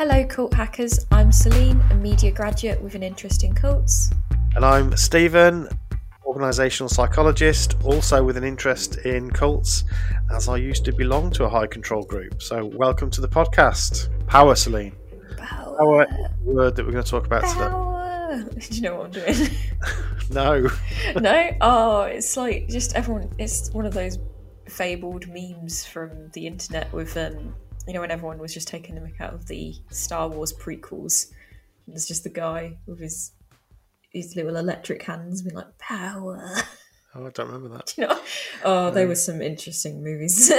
Hello cult hackers, I'm Celine, a media graduate with an interest in cults. And I'm Stephen, organisational psychologist, also with an interest in cults, as I used to belong to a high control group. So welcome to the podcast. Power, Celine. Power is the word that we're going to talk about today. Do you know what I'm doing? No. No? Oh, it's like just everyone, it's one of those fabled memes from the internet with, you know, when everyone was just taking the mick out of the Star Wars prequels. And there's just the guy with his little electric hands being like, power. Oh, I don't remember that. Do you know? Oh, they were some interesting movies.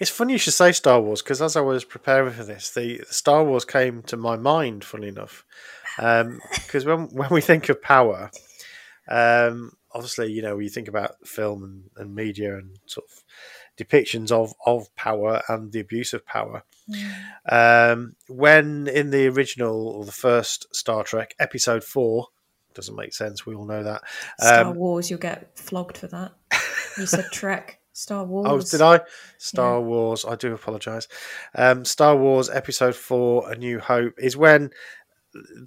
It's funny you should say Star Wars, because as I was preparing for this, the Star Wars came to my mind, funnily enough. Because when we think of power, obviously, you know, we think about film and media and sort of depictions of power and the abuse of power. Mm. When in the original or the first Star Trek, episode 4, doesn't make sense, we all know that. Star Wars, you'll get flogged for that. You said Trek. Star Wars. Oh, did I? Star Wars. I do apologise. Star Wars episode 4, A New Hope, is when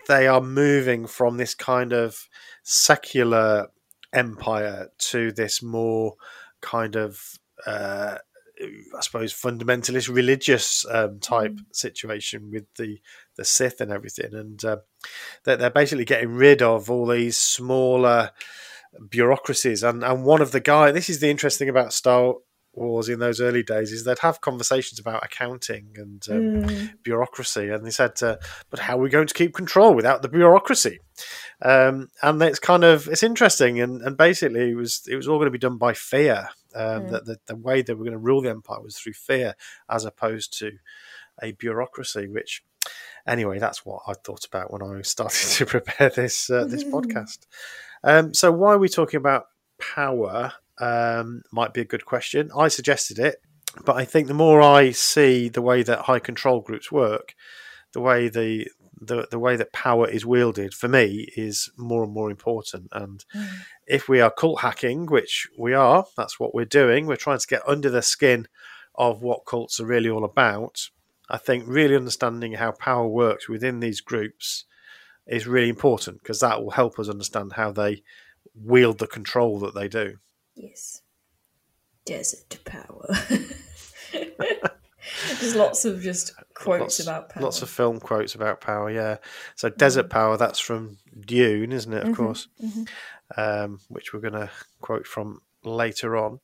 they are moving from this kind of secular empire to this more kind of, I suppose, fundamentalist religious type situation with the Sith and everything. And they're basically getting rid of all these smaller bureaucracies. And one of the guys, this is the interesting thing about Star Wars in those early days, is they'd have conversations about accounting and bureaucracy, and they said, but how are we going to keep control without the bureaucracy? And it's kind of, it's interesting, and basically it was all going to be done by fear. That the way they were going to rule the empire was through fear, as opposed to a bureaucracy, which, anyway, that's what I thought about when I started to prepare this this podcast. So why are we talking about power? Might be a good question. I suggested it, but I think the more I see the way that high control groups work, the way the way that power is wielded, for me, is more and more important. And if we are cult hacking, which we are, that's what we're doing. We're trying to get under the skin of what cults are really all about. I think really understanding how power works within these groups is really important, because that will help us understand how they wield the control that they do. Yes. Desert to power. There's lots of just quotes about power. Lots of film quotes about power, yeah. So Desert Power, that's from Dune, isn't it, of course, which we're going to quote from later on.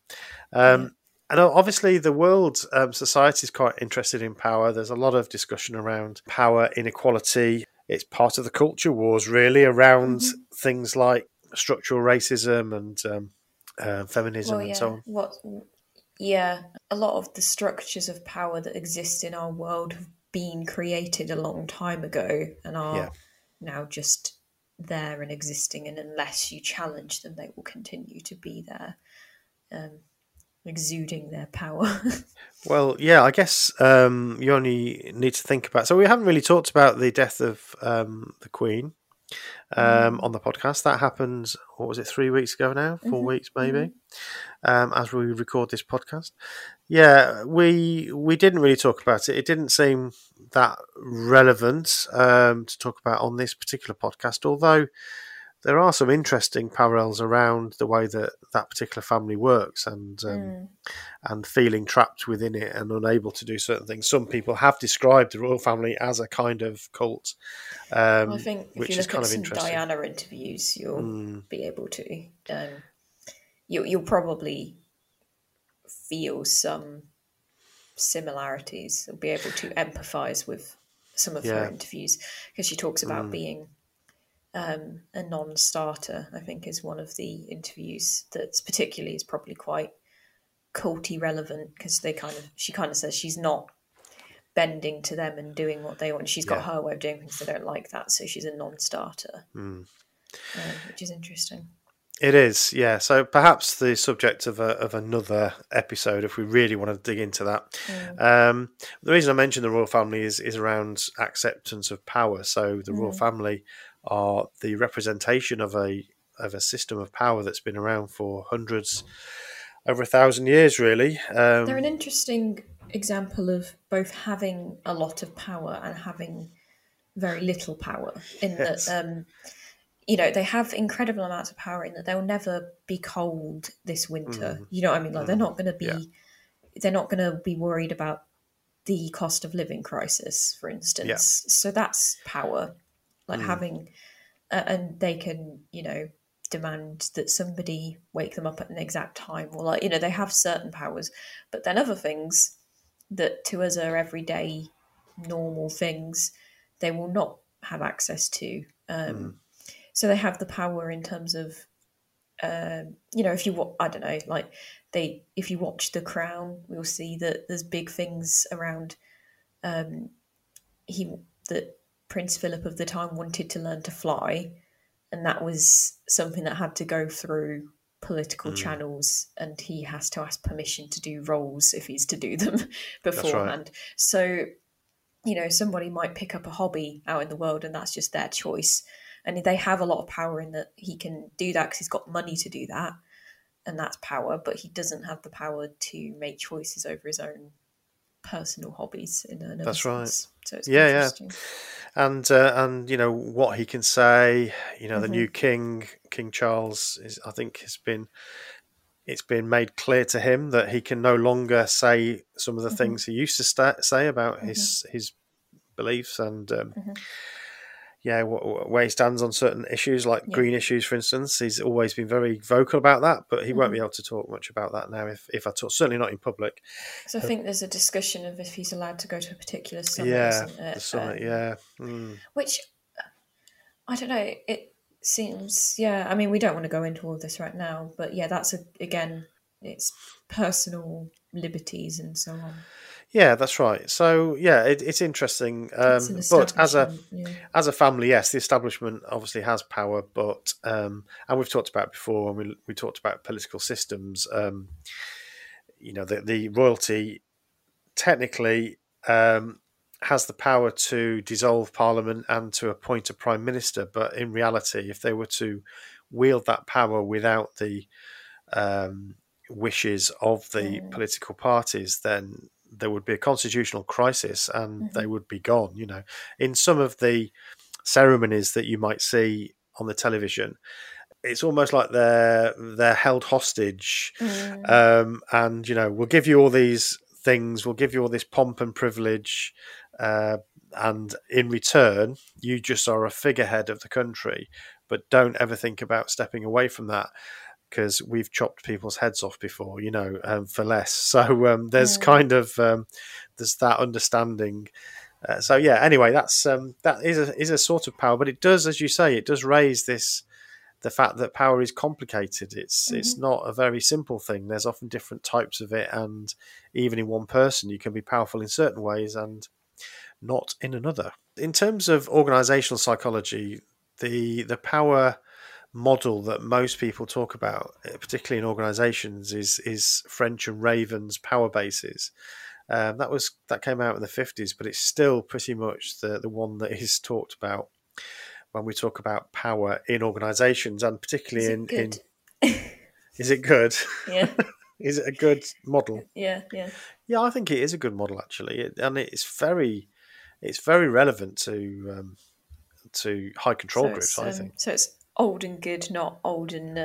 And obviously the world, society is quite interested in power. There's a lot of discussion around power, inequality. It's part of the culture wars, really, around things like structural racism and feminism and so on. A lot of the structures of power that exist in our world have been created a long time ago and are now just there and existing. And unless you challenge them, they will continue to be there, exuding their power. Well, yeah, I guess you only need to think about... So we haven't really talked about the death of the Queen on the podcast. That happened, what was it, 3 weeks ago now? 4 weeks maybe, as we record this podcast. Yeah, we didn't really talk about it. It didn't seem that relevant to talk about on this particular podcast, although there are some interesting parallels around the way that that particular family works and feeling trapped within it and unable to do certain things. Some people have described the royal family as a kind of cult, I think if which you look is kind at of some interesting. Diana interviews, you'll be able to. You'll probably feel some similarities. You'll be able to empathise with some of her interviews, because she talks about being... a non-starter, I think, is one of the interviews that's particularly is probably quite culty relevant, because she kind of says she's not bending to them and doing what they want. She's got her way of doing things. They don't like that, so she's a non-starter, which is interesting. It is, yeah. So perhaps the subject of another episode, if we really want to dig into that. The reason I mentioned the royal family is around acceptance of power. So the royal family are the representation of a system of power that's been around for hundreds, over 1,000 years, really. They're an interesting example of both having a lot of power and having very little power, in yes. that, you know, they have incredible amounts of power in that they'll never be cold this winter. Mm. You know what I mean? Like, they're not going to be, they're not going to be worried about the cost of living crisis, for instance. Yeah. So that's power, like having, and they can, you know, demand that somebody wake them up at an exact time, or, like, you know, they have certain powers. But then other things that to us are everyday normal things, they will not have access to. So they have the power in terms of, you know, if you, I don't know, like they, if you watch The Crown, we'll see that there's big things around that Prince Philip of the time wanted to learn to fly. And that was something that had to go through political channels, and he has to ask permission to do roles if he's to do them beforehand. Right. So, you know, somebody might pick up a hobby out in the world and that's just their choice. And they have a lot of power in that he can do that because he's got money to do that. And that's power, but he doesn't have the power to make choices over his own personal hobbies in another sense. That's right. So it's interesting. And you know what he can say. You know, the new King Charles is, I think, has been, it's been made clear to him that he can no longer say some of the things he used to say about his beliefs and where he stands on certain issues, like green issues, for instance. He's always been very vocal about that, but he won't be able to talk much about that now, if at all, certainly not in public. So I think there's a discussion of if he's allowed to go to a particular summit, isn't it? The summit, which, I don't know, it seems, I mean, we don't want to go into all this right now, but that's, again, it's personal liberties and so on. Yeah, that's right. So, it's interesting. It's but as a family, yes, the establishment obviously has power, but and we've talked about it before, when we talked about political systems. You know, the royalty technically has the power to dissolve parliament and to appoint a prime minister, but in reality, if they were to wield that power without the wishes of the political parties, then there would be a constitutional crisis and they would be gone. You know, in some of the ceremonies that you might see on the television, it's almost like they're held hostage. And, you know, we'll give you all these things, we'll give you all this pomp and privilege. And in return, you just are a figurehead of the country, but don't ever think about stepping away from that, because we've chopped people's heads off before, you know, for less. So there's kind of there's that understanding. So anyway, that's that is a sort of power, but it does, as you say, it does raise the fact that power is complicated. It's not a very simple thing. There's often different types of it, and even in one person, you can be powerful in certain ways and not in another. In terms of organizational psychology, the power model that most people talk about, particularly in organizations, is French and Raven's power bases. That came out in the 50s, but it's still pretty much the one that is talked about when we talk about power in organizations, and particularly is it good? Yeah. Is it a good model? Yeah, I think it is a good model, actually. And it's very relevant to high control groups, I think. So it's old and good, not old and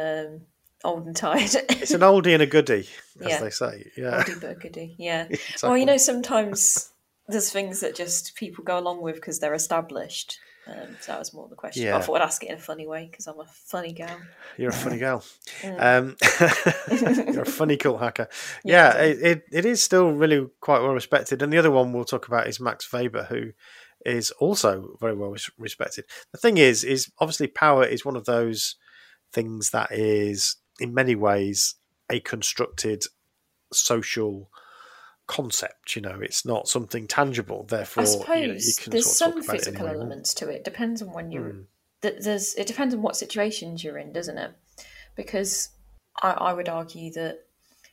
tired. It's an oldie and a goodie, as they say. Yeah, oldie but a goodie. Yeah. Exactly. Well, you know, sometimes there's things that just people go along with because they're established. So that was more the question. Yeah. I thought I'd ask it in a funny way because I'm a funny gal. You're a funny gal. You're a funny cult hacker. Yeah, it is still really quite well respected. And the other one we'll talk about is Max Weber, who is also very well respected. The thing is obviously power is one of those things that is in many ways a constructed social concept. You know, it's not something tangible. Therefore, I suppose, you know, you can there's sort of some physical elements to it. Depends on when you're it depends on what situations you're in, doesn't it? Because I would argue that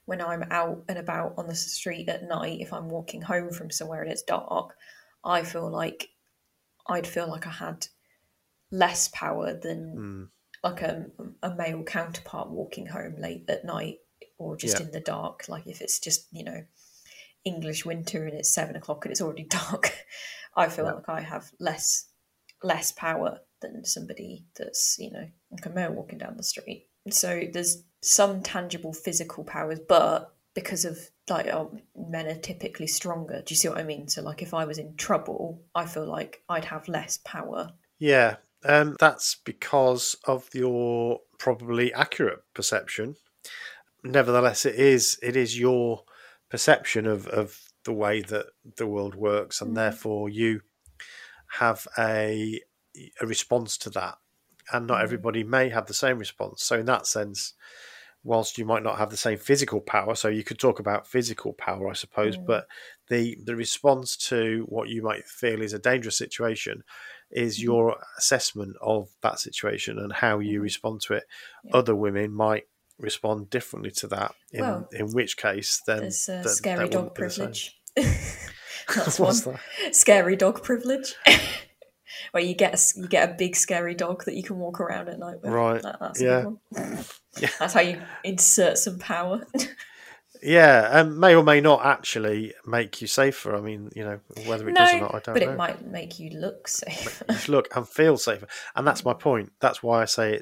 when I'm out and about on the street at night, if I'm walking home from somewhere and it's dark, I feel like I had less power than like a male counterpart walking home late at night, or just in the dark. Like if it's just, you know, English winter and it's 7 o'clock and it's already dark, I feel like I have less power than somebody that's, you know, like a male walking down the street. So there's some tangible physical powers, but because of like men are typically stronger. Do you see what I mean? So like if I was in trouble, I feel like I'd have less power. Yeah. That's because of your probably accurate perception. Nevertheless, it is your perception of the way that the world works, and therefore you have a response to that, and not everybody may have the same response. So in that sense, whilst you might not have the same physical power, so you could talk about physical power, I suppose, but the response to what you might feel is a dangerous situation is your assessment of that situation and how you respond to it. Yeah. Other women might respond differently to that, in which case then there's scary dog privilege. That's what's one that? Scary dog privilege. Where you get a big scary dog that you can walk around at night with. Right. That's that's how you insert some power. Yeah, and may or may not actually make you safer. I mean, you know, whether it does or not, I don't know. But it might make you look safer. Look and feel safer. And that's my point. That's why I say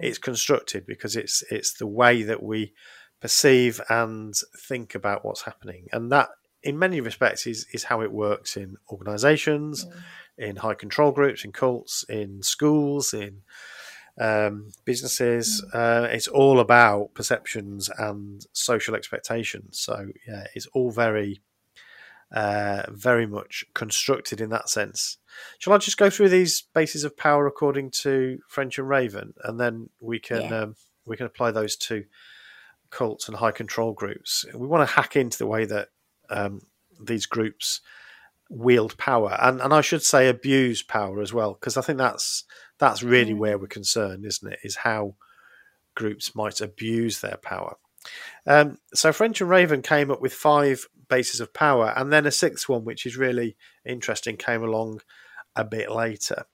it's constructed, because it's the way that we perceive and think about what's happening. And that, in many respects, is how it works in organisations, in high control groups, in cults, in schools, in businesses. It's all about perceptions and social expectations. So yeah, it's all very, very much constructed in that sense. Shall I just go through these bases of power according to French and Raven, and then we can apply those to cults and high control groups? We want to hack into the way that these groups wield power, and I should say abuse power as well, because I think that's really where we're concerned, isn't it? Is how groups might abuse their power. So French and Raven came up with 5 bases of power, and then a 6th one, which is really interesting, came along a bit later.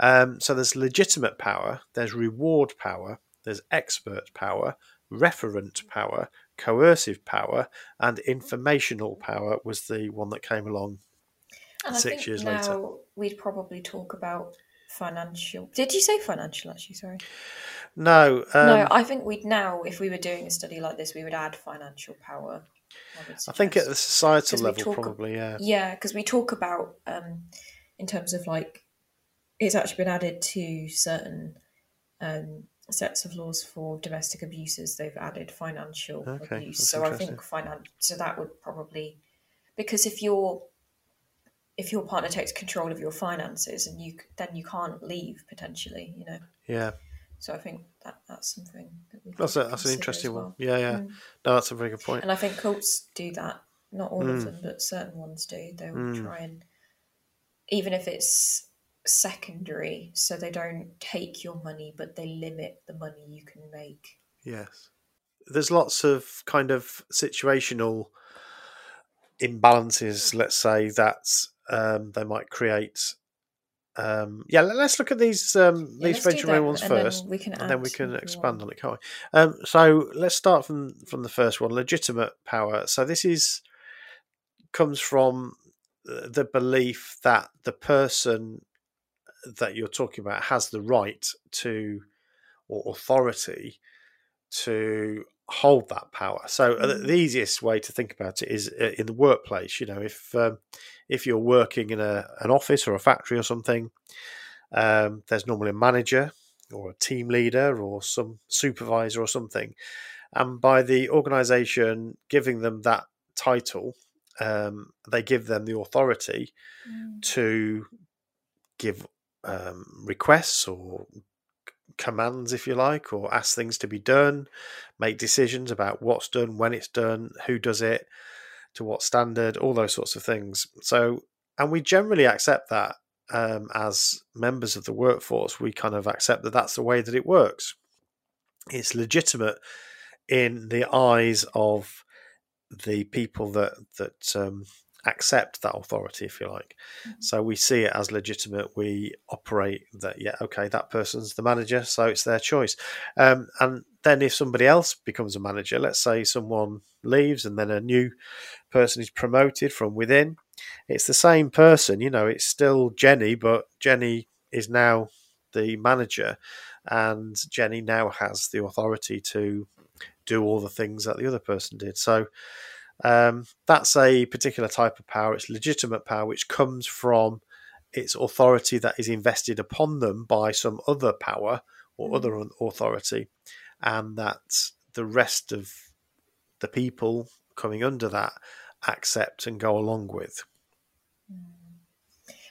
So there's legitimate power, there's reward power, there's expert power, referent power, coercive power, and informational power was the one that came along and 6 years later. Now we'd probably talk about financial. Did you say financial actually? Sorry. No. No, I think we'd now, if we were doing a study like this, we would add financial power. I think at the societal level, probably, yeah. Yeah, because we talk about, in terms of like, it's actually been added to certain sets of laws for domestic abuses. They've added financial abuse. So I think so that would probably, because if your partner takes control of your finances, and then you can't leave potentially, you know. Yeah. So I think that's something that we. That's an interesting one. Yeah, yeah. No, that's a very good point. And I think cults do that. Not all of them, but certain ones do. They will try and, even if it's secondary, so they don't take your money, but they limit the money you can make. Yes. There's lots of kind of situational imbalances, let's say, that they might create. Let's look at these French and Raven ones first, and then we can expand on it, can't we? So let's start from the first one, legitimate power. So this comes from the belief that the person that you're talking about has the right to, or authority to, hold that power. So the easiest way to think about it is in the workplace. You know, if you're working in an office or a factory or something, there's normally a manager or a team leader or some supervisor or something, and by the organization giving them that title, they give them the authority to give requests or commands, if you like, or ask things to be done, make decisions about what's done, when it's done, who does it, to what standard, all those sorts of things. So, and we generally accept that as members of the workforce. We kind of accept that that's the way that it works. It's legitimate in the eyes of the people that accept that authority, if you like. Mm-hmm. So we see it as legitimate. We operate that, yeah, okay, that person's the manager, so it's their choice. And then if somebody else becomes a manager, let's say someone leaves and then a new person is promoted from within, it's the same person, you know, it's still Jenny, but Jenny is now the manager, and Jenny now has the authority to do all the things that the other person did. So that's a particular type of power. It's legitimate power, which comes from its authority that is invested upon them by some other power or other authority, and that the rest of the people coming under that accept and go along with.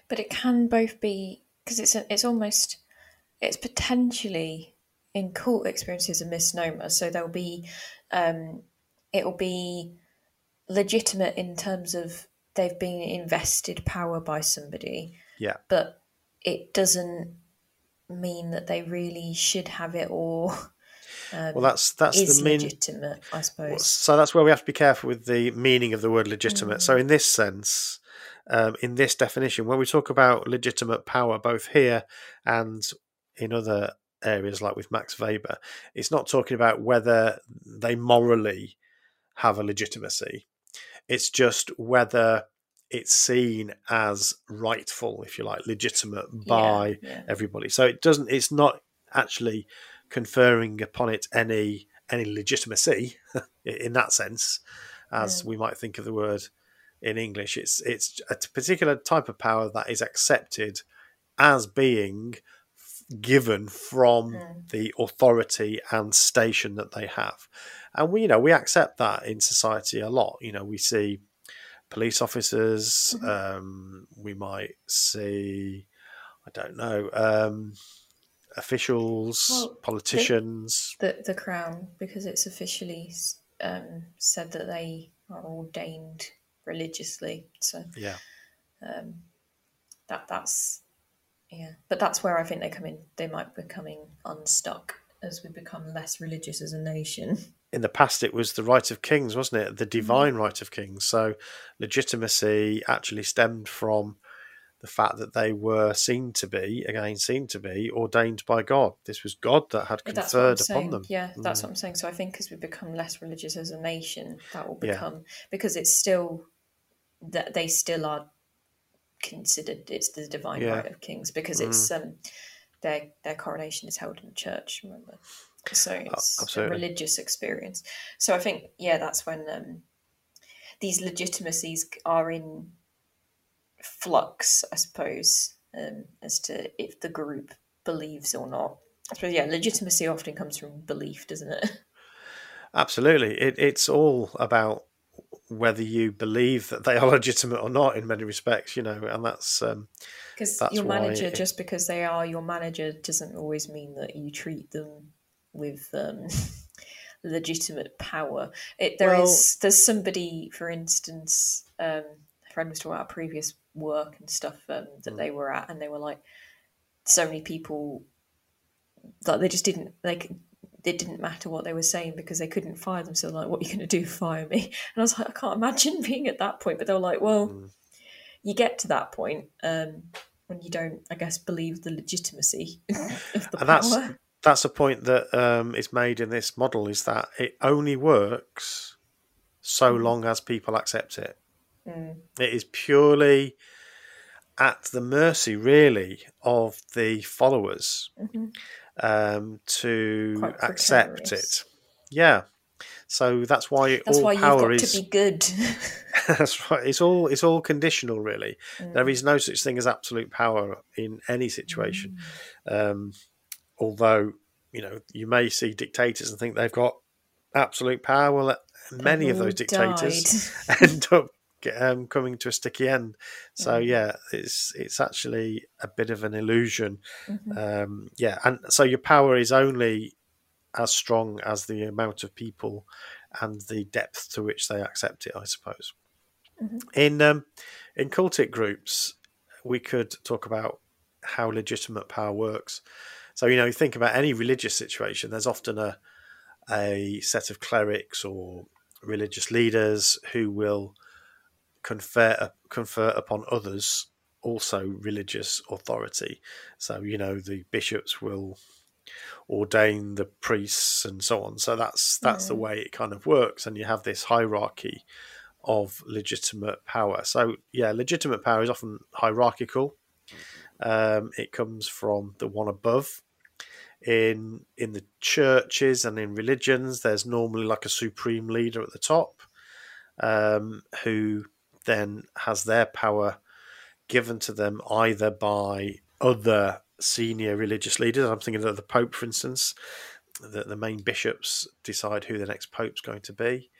But it can both be, because it's potentially in cult experiences a misnomer. So there'll be, it'll be legitimate in terms of they've been invested power by somebody. Yeah. But it doesn't mean that they really should have it, or well, that's is the legitimate, I suppose. So that's where we have to be careful with the meaning of the word legitimate. Mm. So in this sense, in this definition, when we talk about legitimate power, both here and in other areas like with Max Weber, it's not talking about whether they morally have a legitimacy. It's just whether it's seen as rightful, if you like, legitimate by everybody. So it doesn't, it's not actually conferring upon it any legitimacy in that sense, as we might think of the word in English. It's a particular type of power that is accepted as being given from the authority and station that they have. And we accept that in society a lot. You know, we see police officers, we might see, I don't know, officials, politicians. The Crown, because it's officially said that they are ordained religiously. So that's but that's where I think they come in. They might be coming unstuck as we become less religious as a nation. In the past, it was the right of kings, wasn't it? The divine right of kings. So legitimacy actually stemmed from the fact that they were seen to be ordained by God. This was God that had conferred upon them. Yeah, that's what I'm saying. So I think as we become less religious as a nation, that will become, because it's still that they still are considered, it's the divine right of kings, because it's their coronation is held in the church, remember? So it's a religious experience. So I think that's when these legitimacies are in flux, I suppose, as to if the group believes or not. I suppose legitimacy often comes from belief, doesn't it? Absolutely. It's all about whether you believe that they are legitimate or not in many respects, and that's because your manager, just because they are your manager, doesn't always mean that you treat them with legitimate power. There's somebody, for instance, a friend was talking about previous work and stuff that they were at, and they were like, so many people that they just didn't like. It didn't matter what they were saying because they couldn't fire them. So like, what are you going to do? Fire me? And I was like, I can't imagine being at that point. But they were like, well, you get to that point when you don't, I guess, believe the legitimacy of the power. That's a point that is made in this model, is that it only works so long as people accept it. Mm. It is purely at the mercy, really, of the followers. Mm-hmm. To accept it. Yeah. So that's why all power is to be good. That's right. It's all conditional, really. There is no such thing as absolute power in any situation. Although, you may see dictators and think they've got absolute power. Well, many of those dictators end up coming to a sticky end. So it's actually a bit of an illusion. And so your power is only as strong as the amount of people and the depth to which they accept it, I suppose. In cultic groups, we could talk about how legitimate power works. So you think about any religious situation, there's often a set of clerics or religious leaders who will confer upon others also religious authority. So, you know, the bishops will ordain the priests and so on. So that's the way it kind of works, and you have this hierarchy of legitimate power. So yeah, legitimate power is often hierarchical. It comes from the one above. In the churches and in religions, there's normally like a supreme leader at the top, who then has their power given to them either by other senior religious leaders. I'm thinking of the Pope, for instance, that the main bishops decide who the next Pope's going to be.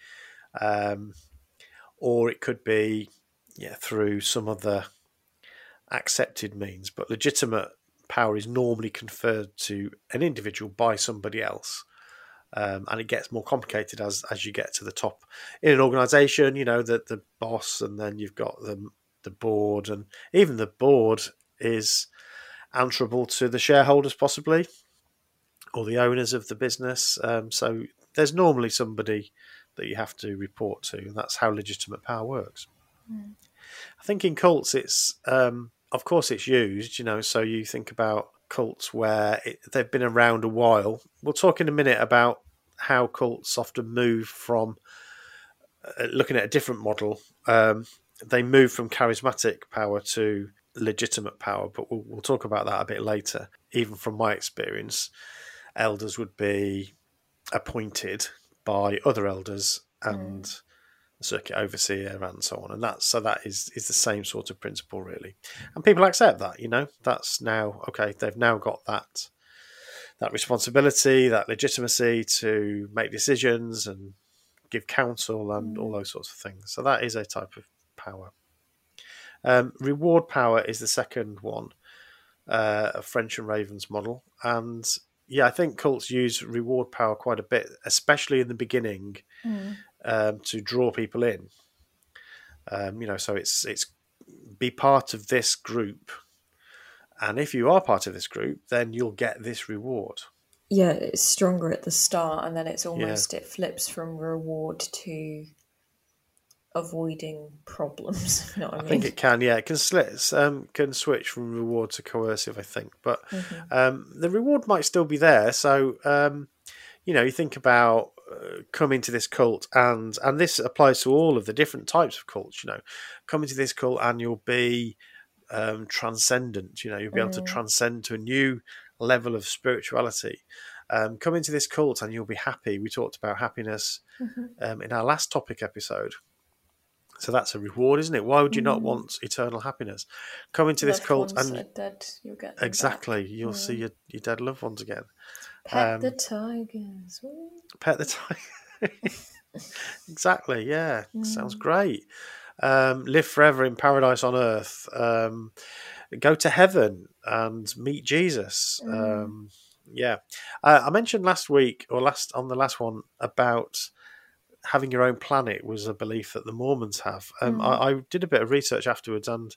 Or it could be through some other accepted means, but legitimate power is normally conferred to an individual by somebody else, and it gets more complicated as you get to the top in an organization. You know, that the boss, and then you've got the board, and even the board is answerable to the shareholders possibly, or the owners of the business. So there's normally somebody that you have to report to, and that's how legitimate power works. I think in cults it's of course, it's used, you know, so you think about cults where they've been around a while. We'll talk in a minute about how cults often move from looking at a different model. They move from charismatic power to legitimate power, but we'll talk about that a bit later. Even from my experience, elders would be appointed by other elders and circuit overseer and so on, and that is the same sort of principle, really. And people accept that, you know, that's now okay, they've now got that responsibility, that legitimacy to make decisions and give counsel and all those sorts of things. So that is a type of power. Reward power is the second one, of French and Raven's model. And yeah, I think cults use reward power quite a bit, especially in the beginning, to draw people in. You know, so it's be part of this group, and if you are part of this group, then you'll get this reward. Yeah, it's stronger at the start, and then it's almost it flips from reward to avoiding problems. You know what I mean? Think it can, yeah, it can can switch from reward to coercive, I think. But the reward might still be there. So you know, you think about coming to this cult, and this applies to all of the different types of cults. You know, coming to this cult and you'll be transcendent. You know, you'll be able to transcend to a new level of spirituality. Come into this cult and you'll be happy. We talked about happiness in our last topic episode. So that's a reward, isn't it? Why would you not want eternal happiness? Come into loved this cult and dead, you'll get exactly back. You'll see your dead loved ones again. Pet the tigers. Pet the tigers. Exactly. Yeah, sounds great. Live forever in paradise on earth. Go to heaven and meet Jesus. Yeah, I mentioned last week or on the last one about having your own planet was a belief that the Mormons have. I did a bit of research afterwards, and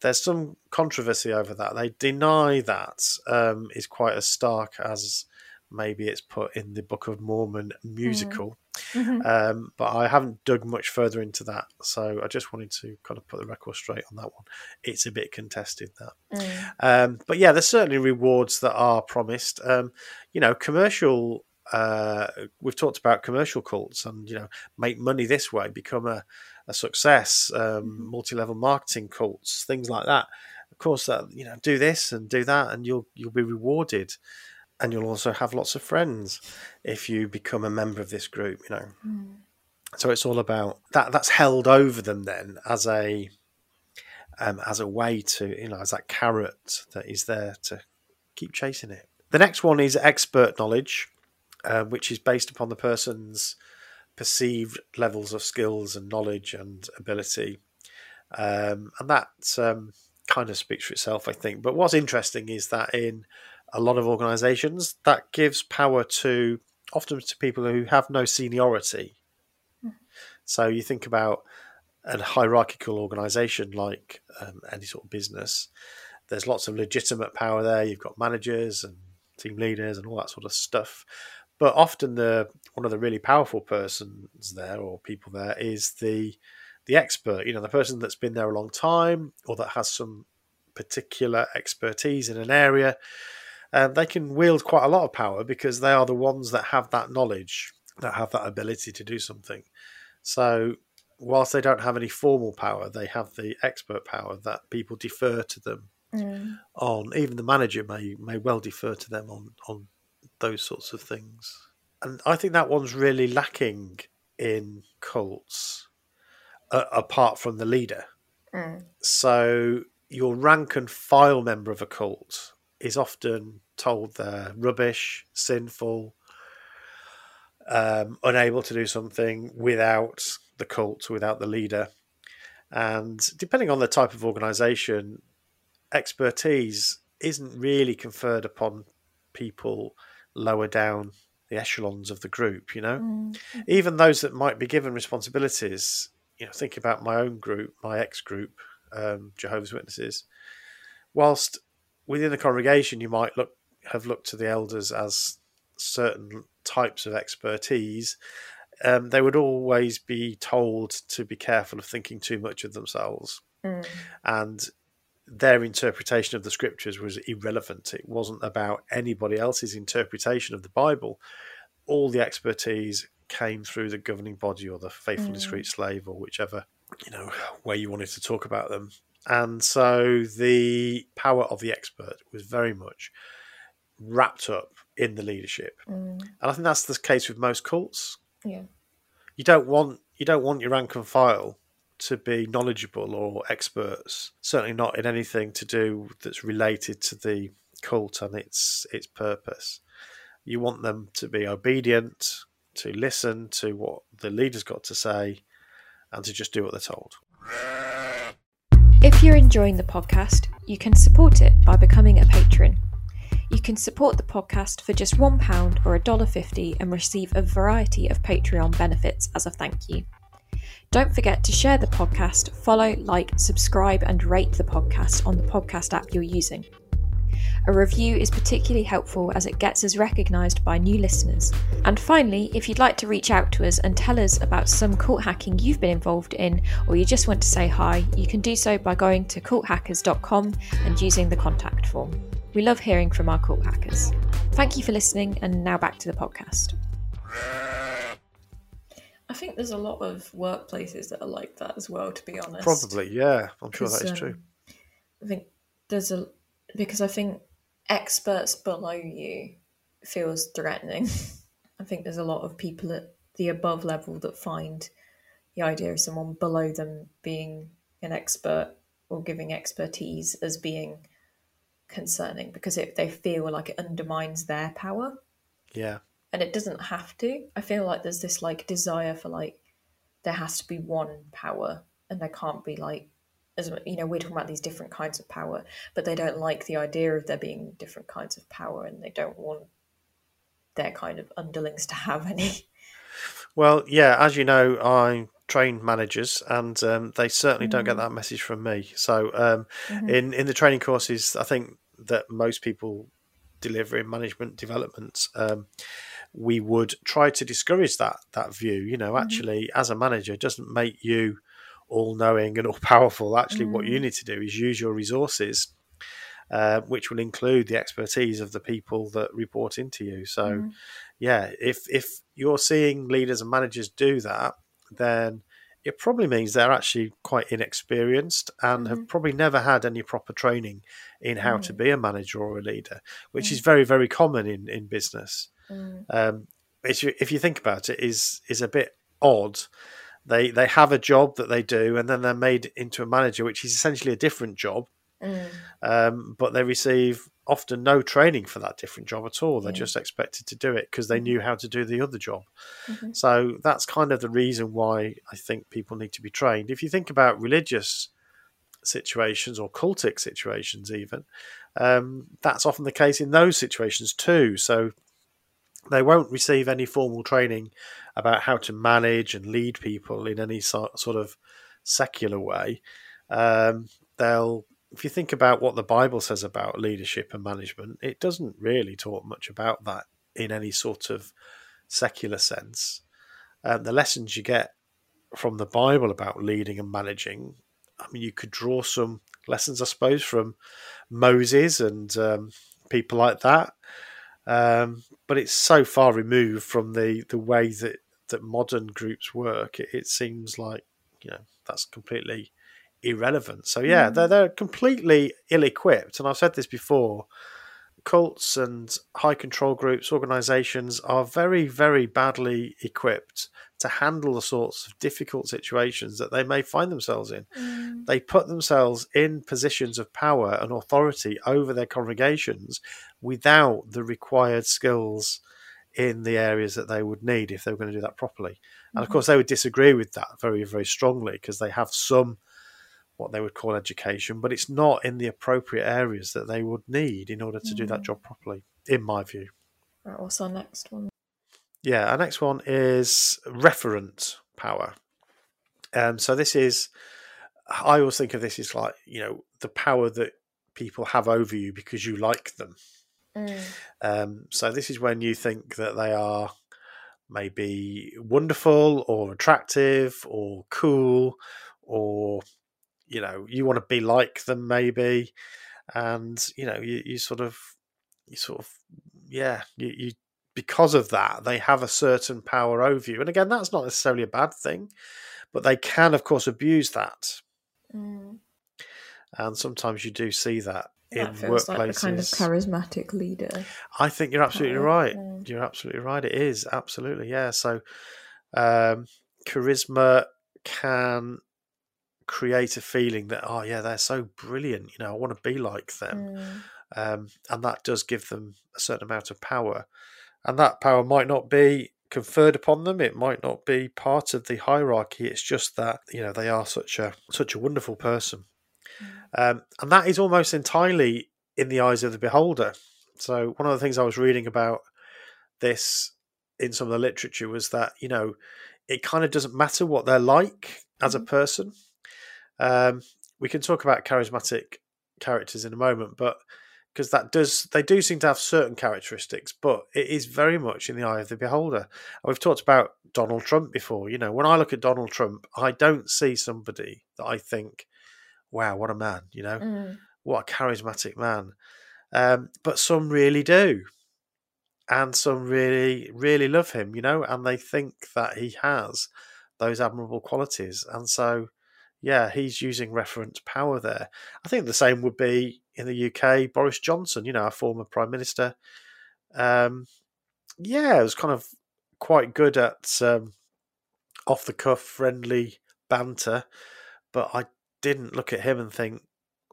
there's some controversy over that. They deny that is quite as stark as maybe it's put in the Book of Mormon musical. But I haven't dug much further into that, so I just wanted to kind of put the record straight on that one. It's a bit contested, that. But yeah, there's certainly rewards that are promised. You know, commercial... we've talked about commercial cults, and you know, make money this way, become a success, multi-level marketing cults, things like that. Of course, that, you know, do this and do that and you'll be rewarded, and you'll also have lots of friends if you become a member of this group, you know. So it's all about that's held over them then as a way to, you know, as that carrot that is there to keep chasing it. The next one is expert knowledge, which is based upon the person's perceived levels of skills and knowledge and ability. And that kind of speaks for itself, I think. But what's interesting is that in a lot of organisations, that gives power to, often to people who have no seniority. So you think about a hierarchical organisation like any sort of business. There's lots of legitimate power there. You've got managers and team leaders and all that sort of stuff. But often one of the really powerful persons there, or people there, is the the expert, you know, the person that's been there a long time or that has some particular expertise in an area. They can wield quite a lot of power because they are the ones that have that knowledge, that have that ability to do something. So whilst they don't have any formal power, they have the expert power that people defer to them on. Even the manager may well defer to them on those sorts of things. And I think that one's really lacking in cults, apart from the leader. So your rank and file member of a cult is often told they're rubbish, sinful, unable to do something without the cult, without the leader. And depending on the type of organisation, expertise isn't really conferred upon people lower down the echelons of the group, you know. Even those that might be given responsibilities, you know, think about my own group, my ex-group, Jehovah's Witnesses. Whilst within the congregation, you might have looked to the elders as certain types of expertise. They would always be told to be careful of thinking too much of themselves. And their interpretation of the scriptures was irrelevant. It wasn't about anybody else's interpretation of the Bible. All the expertise came through the governing body or the faithful discreet slave or whichever, you know, way you wanted to talk about them. And so the power of the expert was very much wrapped up in the leadership. And I think that's the case with most cults. Yeah. You don't want your rank and file to be knowledgeable or experts, certainly not in anything to do that's related to the cult and its purpose. You want them to be obedient, to listen to what the leader's got to say, and to just do what they're told. If you're enjoying the podcast, you can support it by becoming a patron. You can support the podcast for just £1 or $1.50 and receive a variety of Patreon benefits as a thank you. Don't forget to share the podcast, follow, like, subscribe and rate the podcast on the podcast app you're using. A review is particularly helpful as it gets us recognised by new listeners. And finally, if you'd like to reach out to us and tell us about some cult hacking you've been involved in, or you just want to say hi, you can do so by going to culthackers.com and using the contact form. We love hearing from our cult hackers. Thank you for listening, and now back to the podcast. I think there's a lot of workplaces that are like that as well, to be honest. Probably, yeah. I'm sure that is true. I think there's a... Because I think experts below you feels threatening. I think there's a lot of people at the above level that find the idea of someone below them being an expert or giving expertise as being concerning because they feel like it undermines their power. Yeah. And it doesn't have to. I feel like there's this like desire for like there has to be one power and there can't be like, as you know, we're talking about these different kinds of power, but they don't like the idea of there being different kinds of power and they don't want their kind of underlings to have any. Well, yeah, as you know, I train managers and they certainly don't get that message from me. So in the training courses, I think that most people deliver in management development, we would try to discourage that view. You know, actually, as a manager, it doesn't make you all-knowing and all-powerful. Actually, what you need to do is use your resources, which will include the expertise of the people that report into you. So, yeah, if you're seeing leaders and managers do that, then it probably means they're actually quite inexperienced and have probably never had any proper training in how to be a manager or a leader, which is very, very common in business. If you think about it, is a bit odd. They have a job that they do and then they're made into a manager, which is essentially a different job, but they receive often no training for that different job at all. They're just expected to do it because they knew how to do the other job. So that's kind of the reason why I think people need to be trained. If you think about religious situations or cultic situations even, that's often the case in those situations too. So they won't receive any formal training about how to manage and lead people in any sort of secular way. If you think about what the Bible says about leadership and management, it doesn't really talk much about that in any sort of secular sense. The lessons you get from the Bible about leading and managing, I mean, you could draw some lessons, I suppose, from Moses and people like that. But it's so far removed from the way that modern groups work. It seems like, you know, that's completely irrelevant. So yeah, they're completely ill-equipped. And I've said this before, cults and high control groups, organizations are very, very badly equipped to handle the sorts of difficult situations that they may find themselves in. They put themselves in positions of power and authority over their congregations without the required skills in the areas that they would need if they were going to do that properly. And of course, they would disagree with that very, very strongly, because they have some what they would call education, but it's not in the appropriate areas that they would need in order to do that job properly, in my view. Right, what's our next one? Yeah, our next one is referent power. So this is, I always think of this as like, you know, the power that people have over you because you like them. So this is when you think that they are maybe wonderful or attractive or cool, or you know, you want to be like them maybe, and you know, you because of that they have a certain power over you. And again, that's not necessarily a bad thing, but they can of course abuse that. And sometimes you do see that in workplaces. Like the kind of charismatic leader. I think you're absolutely right. You're absolutely right. It is absolutely, yeah. So charisma can create a feeling that, oh yeah, they're so brilliant, you know, I want to be like them. And that does give them a certain amount of power, and that power might not be conferred upon them, it might not be part of the hierarchy, it's just that, you know, they are such a wonderful person. And that is almost entirely in the eyes of the beholder. So one of the things I was reading about this in some of the literature was that, you know, it kind of doesn't matter what they're like as a person. We can talk about charismatic characters in a moment, but because they do seem to have certain characteristics, but it is very much in the eye of the beholder. And we've talked about Donald Trump before. You know, when I look at Donald Trump, I don't see somebody that I think, wow, what a man, you know, what a charismatic man. But some really do, and some really, really love him, you know, and they think that he has those admirable qualities. And so, yeah, he's using reference power there. I think the same would be in the UK, Boris Johnson, you know, our former Prime Minister. Yeah, it was kind of quite good at off-the-cuff, friendly banter, but I didn't look at him and think,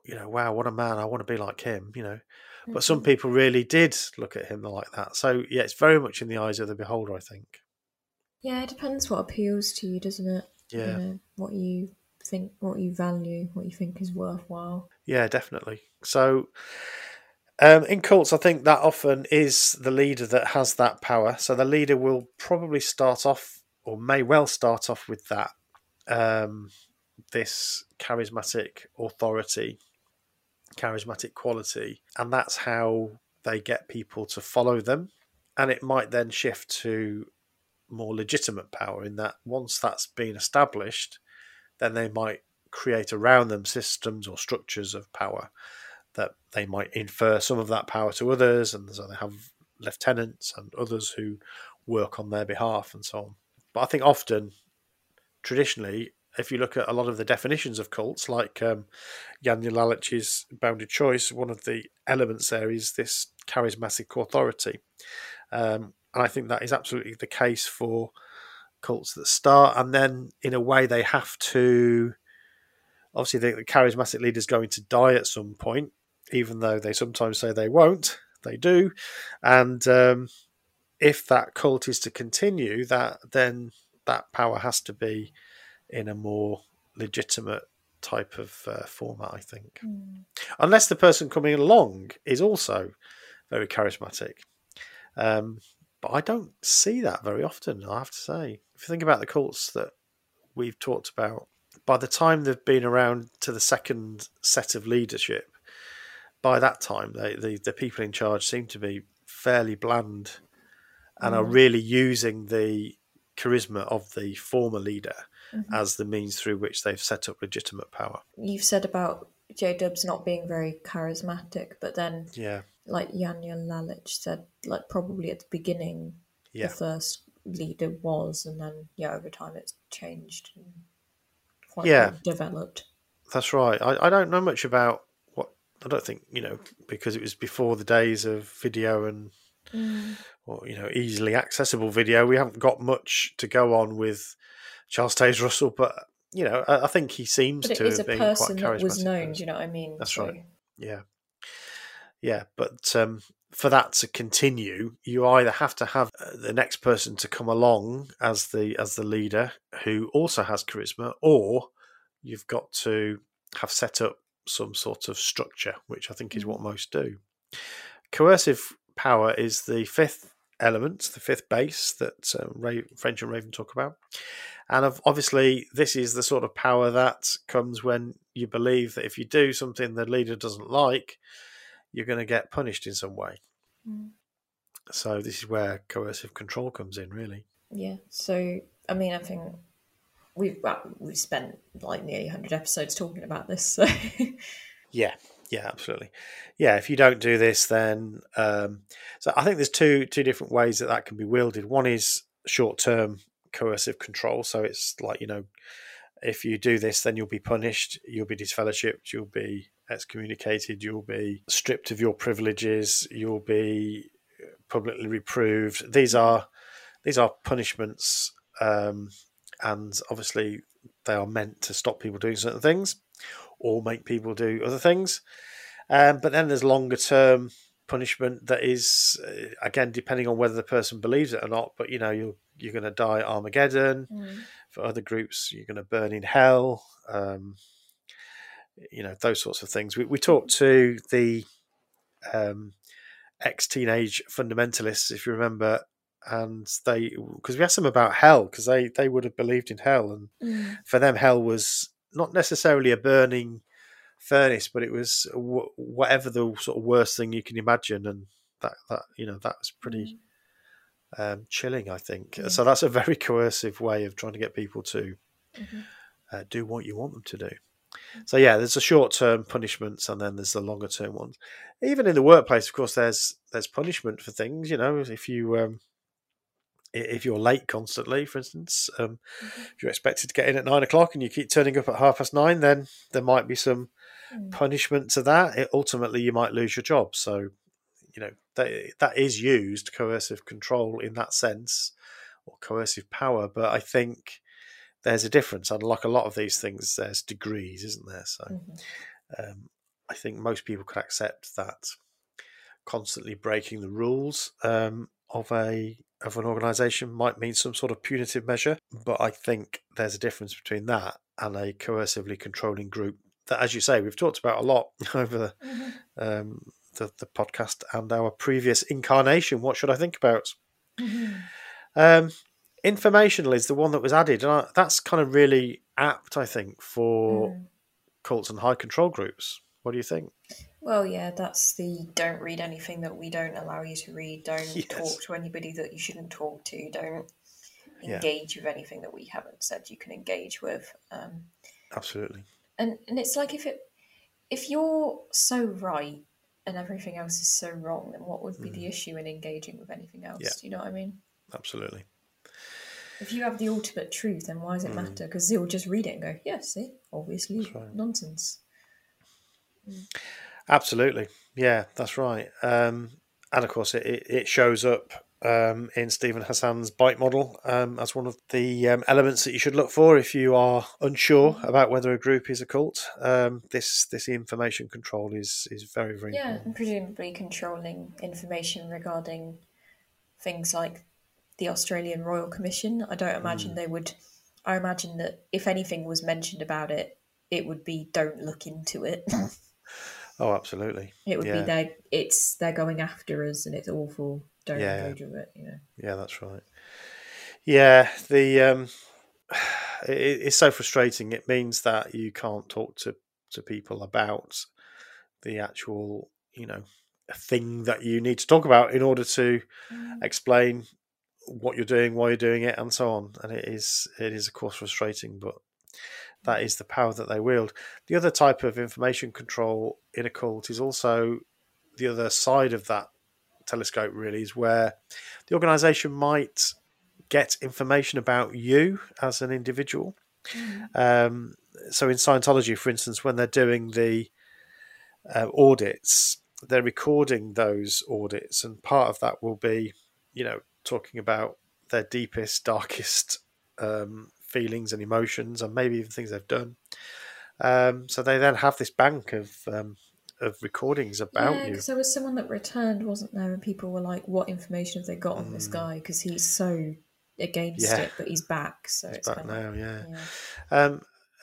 you know, wow, what a man, I want to be like him, you know. But some people really did look at him like that. So, yeah, it's very much in the eyes of the beholder, I think. Yeah, it depends what appeals to you, doesn't it? Yeah. You know, what you think, what you value, what you think is worthwhile. Yeah, definitely. So in cults, I think that often is the leader that has that power. So the leader will probably start off, or may well start off with that, this charismatic authority, charismatic quality, and that's how they get people to follow them. And it might then shift to more legitimate power in that once that's been established, then they might create around them systems or structures of power that they might infer some of that power to others, and so they have lieutenants and others who work on their behalf and so on. But I think often, traditionally, if you look at a lot of the definitions of cults, like Janja Lalich's Bounded Choice, one of the elements there is this charismatic authority. And I think that is absolutely the case for cults that start, and then in a way they have to, obviously the charismatic leader is going to die at some point, even though they sometimes say they won't, they do. And if that cult is to continue, then that power has to be in a more legitimate type of format, I think. Unless the person coming along is also very charismatic. But I don't see that very often, I have to say. If you think about the cults that we've talked about, by the time they've been around to the second set of leadership, by that time, the people in charge seem to be fairly bland and are really using the charisma of the former leader as the means through which they've set up legitimate power. You've said about J-Dubs not being very charismatic, but then, like Janja Lalich said, like probably at the beginning, the first leader was, and then, over time it's changed and quite developed. That's right. I don't know much about what, I don't think, because it was before the days of video and, or, easily accessible video. We haven't got much to go on with Charles Taze Russell, but, I think he seems to have been quite charismatic. But it is a person that was known, do you know what I mean? That's right. Yeah. Yeah, but for that to continue, you either have to have the next person to come along as the leader who also has charisma, or you've got to have set up some sort of structure, which I think is what most do. Coercive power is the fifth element, the fifth base that French and Raven talk about. And obviously, this is the sort of power that comes when you believe that if you do something the leader doesn't like, you're going to get punished in some way. So this is where coercive control comes in, really. Yeah. So, I mean, I think we've spent like nearly 100 episodes talking about this. So. Yeah, absolutely. Yeah, if you don't do this, then... so I think there's two different ways that can be wielded. One is short-term coercive control. So it's like, if you do this, then you'll be punished, you'll be disfellowshipped, you'll be excommunicated, you'll be stripped of your privileges, you'll be publicly reproved. These are punishments, and obviously they are meant to stop people doing certain things or make people do other things. But then there's longer term punishment that is, again, depending on whether the person believes it or not, but you're going to die at Armageddon. For other groups, you're going to burn in hell, those sorts of things. We talked to the ex-teenage fundamentalists, if you remember, and because we asked them about hell, because they would have believed in hell, and for them hell was not necessarily a burning furnace, but it was whatever the sort of worst thing you can imagine, and that was pretty chilling, I think. So that's a very coercive way of trying to get people to do what you want them to do. So yeah, there's the short-term punishments, and then there's the longer-term ones. Even in the workplace, of course, there's punishment for things. If you're late constantly, for instance, if you're expected to get in at 9 o'clock and you keep turning up at 9:30, then there might be some punishment to that. Ultimately, you might lose your job. So, that is used, coercive control in that sense, or coercive power. But I think there's a difference. And like a lot of these things, there's degrees, isn't there? So I think most people could accept that constantly breaking the rules of an organisation might mean some sort of punitive measure. But I think there's a difference between that and a coercively controlling group that, as you say, we've talked about a lot over the podcast and our previous incarnation, What Should I Think About? Informational is the one that was added, and that's kind of really apt, I think, for cults and high control groups. What do you think? Well, yeah, that's the don't read anything that we don't allow you to read, don't talk to anybody that you shouldn't talk to, don't engage with anything that we haven't said you can engage with. Absolutely. And it's like, if you're so right and everything else is so wrong, then what would be the issue in engaging with anything else? Yeah. Do you know what I mean? Absolutely. If you have the ultimate truth, then why does it matter? Because they'll just read it and go, yeah, see, obviously, right. Nonsense. Absolutely. Yeah, that's right. And of course, it shows up in Stephen Hassan's bite model as one of the elements that you should look for if you are unsure about whether a group is a cult. This information control is very, very important. And presumably controlling information regarding things like the Australian Royal Commission. I don't imagine they would. I imagine that if anything was mentioned about it, it would be don't look into it. Oh, absolutely. It would be they're going after us and it's awful. Don't engage with it. Yeah, that's right. Yeah, it's so frustrating. It means that you can't talk to people about the actual, thing that you need to talk about in order to explain what you're doing, why you're doing it, and so on. And it is of course frustrating, but that is the power that they wield. The other type of information control in a cult is also the other side of that telescope, really, is where the organization might get information about you as an individual. So in Scientology, for instance, when they're doing the audits, they're recording those audits, and part of that will be, you know, talking about their deepest, darkest feelings and emotions, and maybe even things they've done. So they then have this bank of recordings about you. Because there was someone that returned, wasn't there? And people were like, "What information have they got on this guy? Because he's so against it, but he's back." So he's back now. Yeah.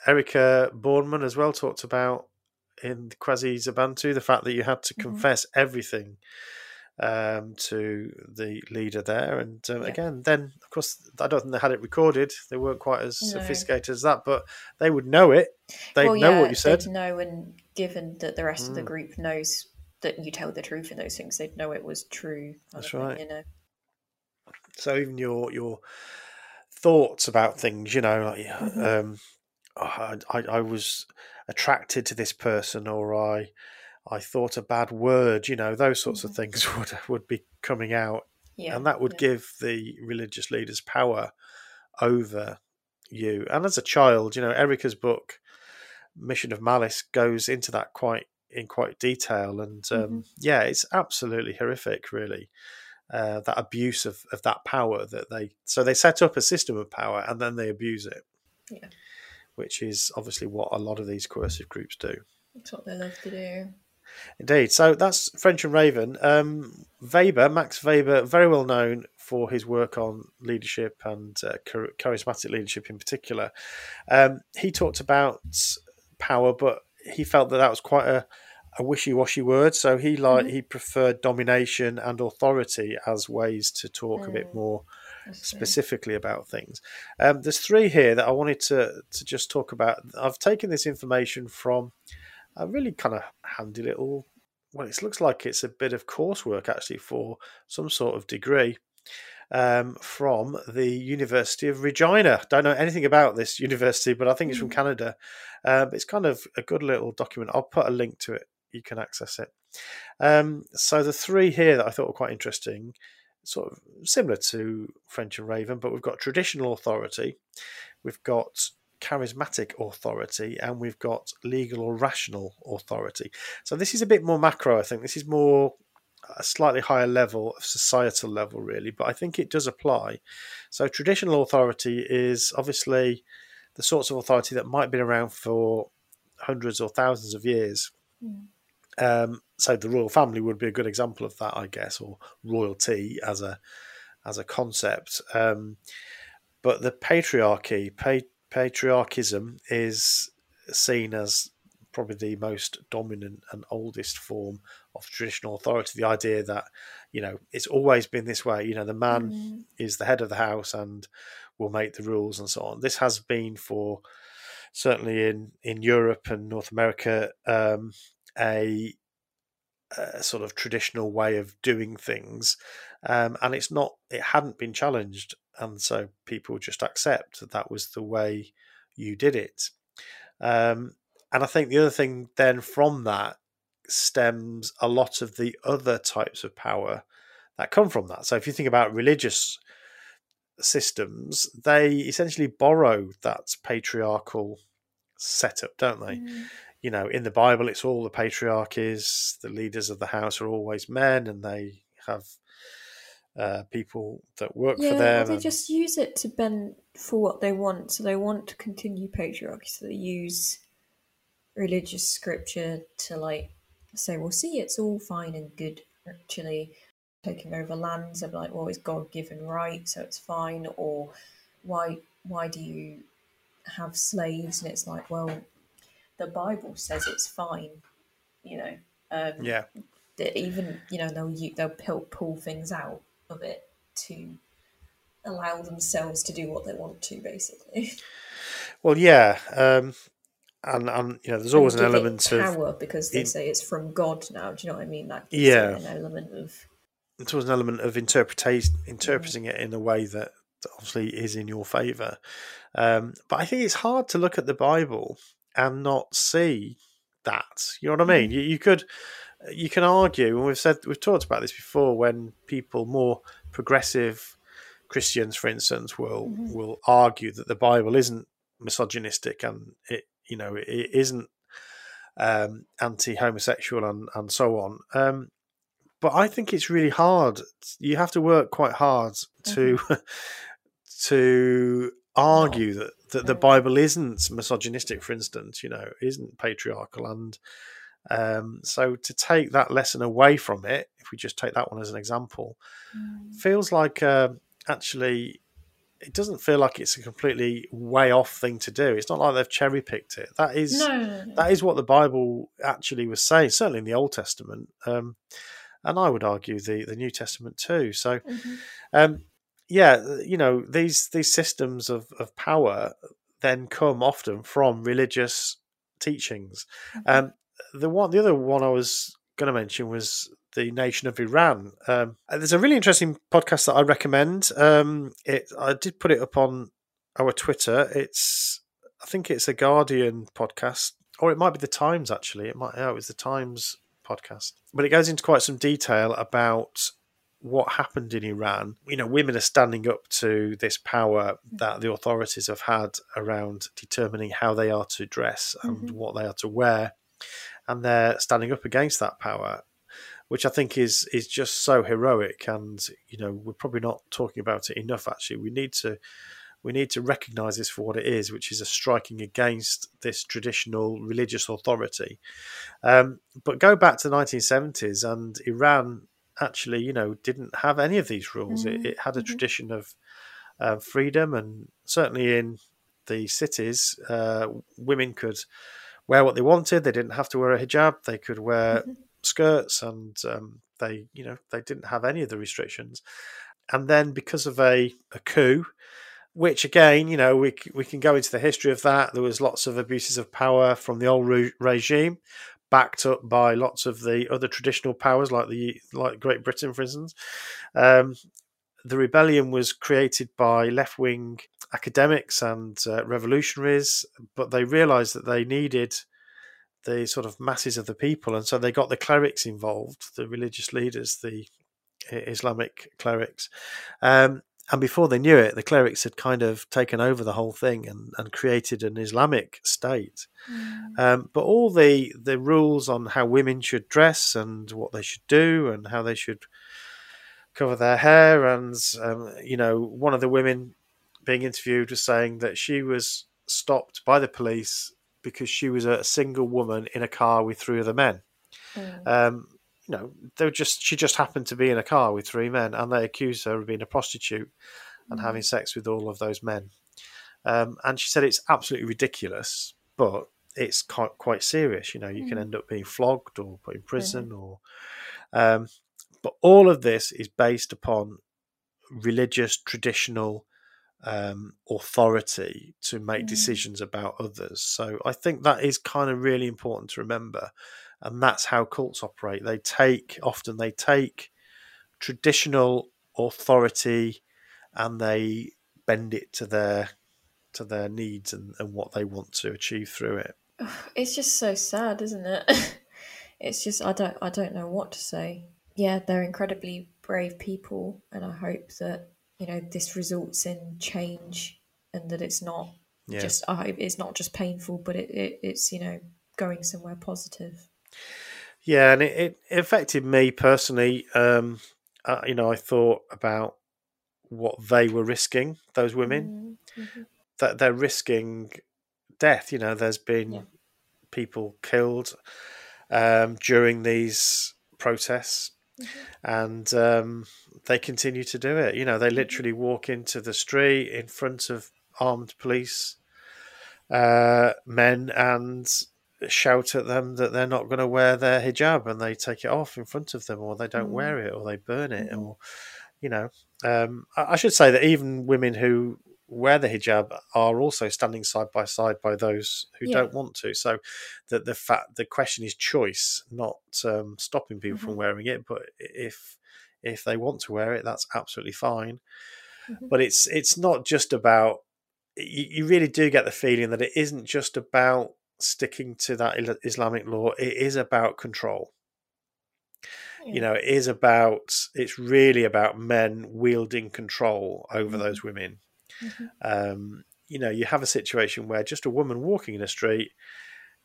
Erica Bornman as well talked about in Kwasi Zabantu the fact that you had to confess everything to the leader there, and again, then of course I don't think they had it recorded. They weren't quite as sophisticated as that, but they would know it. They'd know what you said. They'd know, and given that the rest of the group knows that you tell the truth in those things, they'd know it was true. That's right. You know. So even your thoughts about things, you know, like I was attracted to this person, or I thought a bad word, you know, those sorts of things would be coming out. Yeah, and that would give the religious leaders power over you. And as a child, you know, Erica's book, Mission of Malice, goes into that in quite detail. And yeah, it's absolutely horrific, really, that abuse of that power that they set up a system of power and then they abuse it. Yeah, which is obviously what a lot of these coercive groups do. That's what they love to do. Indeed. So that's French and Raven. Weber, Max Weber, very well known for his work on leadership and charismatic leadership in particular. He talked about power, but he felt that was quite a wishy-washy word. So he preferred domination and authority as ways to talk a bit more specifically about things. There's three here that I wanted to just talk about. I've taken this information from a really kind of handy little, well, it looks like it's a bit of coursework actually for some sort of degree from the University of Regina. Don't know anything about this university, but I think it's from Canada. It's kind of a good little document. I'll put a link to it. You can access it. So the three here that I thought were quite interesting, sort of similar to French and Raven, but we've got traditional authority, we've got charismatic authority, and we've got legal or rational authority. So this is a bit more macro, I think. This is more a slightly higher level, of societal level, really, but I think it does apply. So traditional authority is obviously the sorts of authority that might have been around for hundreds or thousands of years. So the royal family would be a good example of that, I guess, or royalty as a concept. But the patriarchism is seen as probably the most dominant and oldest form of traditional authority. The idea that, you know, it's always been this way, you know, the man is the head of the house and will make the rules and so on. This has been for, certainly in Europe and North America, a sort of traditional way of doing things. And it hadn't been challenged. And so people just accept that that was the way you did it. And I think the other thing then from that stems a lot of the other types of power that come from that. So if you think about religious systems, they essentially borrow that patriarchal setup, don't they? You know, in the Bible, it's all the patriarchies, the leaders of the house are always men, and they have people that work for them. They just use it to bend for what they want. So they want to continue patriarchy, so they use religious scripture to like say, well, see, it's all fine and good actually. Taking over lands, I'm like, well, it's God-given right, so it's fine. Or why do you have slaves? And it's like, well, the Bible says it's fine, you know. Even, you know, they'll pull things out of it to allow themselves to do what they want to, basically. Well, yeah, and you know, there's always an element of power because they say it's from God now. Do you know what I mean? Like, it's an element of It's always an element of interpreting it in a way that obviously is in your favour. But I think it's hard to look at the Bible and not see that. You know what I mean? You can argue, and we've talked about this before, when people, more progressive Christians, for instance, will argue that the Bible isn't misogynistic and it isn't anti-homosexual and so on. But I think it's really hard. You have to work quite hard to argue that the Bible isn't misogynistic, for instance, isn't patriarchal. And so to take that lesson away from it, if we just take that one as an example, feels like actually it doesn't feel like it's a completely way off thing to do. It's not like they've cherry picked it. That is what the Bible actually was saying, certainly in the Old Testament. And I would argue the New Testament too. So, these systems of power then come often from religious teachings. The other one I was going to mention was the nation of Iran. There's a really interesting podcast that I recommend. I did put it up on our Twitter. I think it's a Guardian podcast, or it might be the Times actually. It was the Times podcast, but it goes into quite some detail about what happened in Iran. Women are standing up to this power that the authorities have had around determining how they are to dress and what they are to wear, and they're standing up against that power, which I think is just so heroic. And we're probably not talking about it enough. Actually, we need to recognise this for what it is, which is a striking against this traditional religious authority. But go back to the 1970s, and Iran actually, didn't have any of these rules. It had a tradition of freedom, and certainly in the cities, women could wear what they wanted. They didn't have to wear a hijab. They could wear skirts, and they didn't have any of the restrictions. And then because of a coup, which again, we can go into the history of that. There was lots of abuses of power from the old regime, backed up by lots of the other traditional powers like Great Britain, for instance. The rebellion was created by left-wing academics and revolutionaries, but they realised that they needed the sort of masses of the people, and so they got the clerics involved, the religious leaders, the Islamic clerics. And before they knew it, the clerics had kind of taken over the whole thing and created an Islamic state. But all the rules on how women should dress and what they should do and how they should cover their hair. And, one of the women being interviewed was saying that she was stopped by the police because she was a single woman in a car with three other men. She just happened to be in a car with three men, and they accused her of being a prostitute and having sex with all of those men. And she said it's absolutely ridiculous, but it's quite serious. You can end up being flogged or put in prison. But all of this is based upon religious, traditional authority to make decisions about others. So I think that is kind of really important to remember. And that's how cults operate. They often take traditional authority and they bend it to their needs and what they want to achieve through it. It's just so sad, isn't it? It's just I don't know what to say. Yeah, they're incredibly brave people, and I hope that this results in change, and that it's not just. I hope it's not just painful, but it's going somewhere positive. Yeah, and it affected me personally. I thought about what they were risking, those women, that they're risking death. There's been people killed during these protests, and they continue to do it. They literally walk into the street in front of armed police men and shout at them that they're not going to wear their hijab, and they take it off in front of them, or they don't wear it, or they burn it, or I should say that even women who wear the hijab are also standing side by side by those who don't want to. So that the question is choice, not stopping people from wearing it. But if If they want to wear it, that's absolutely fine. Mm-hmm. But it's not just about, you really do get the feeling that it isn't just about sticking to that Islamic law. It is about control. Yeah. You know, it is about, it's really about men wielding control over mm-hmm. those women. Mm-hmm. You know, you have a situation where just a woman walking in a street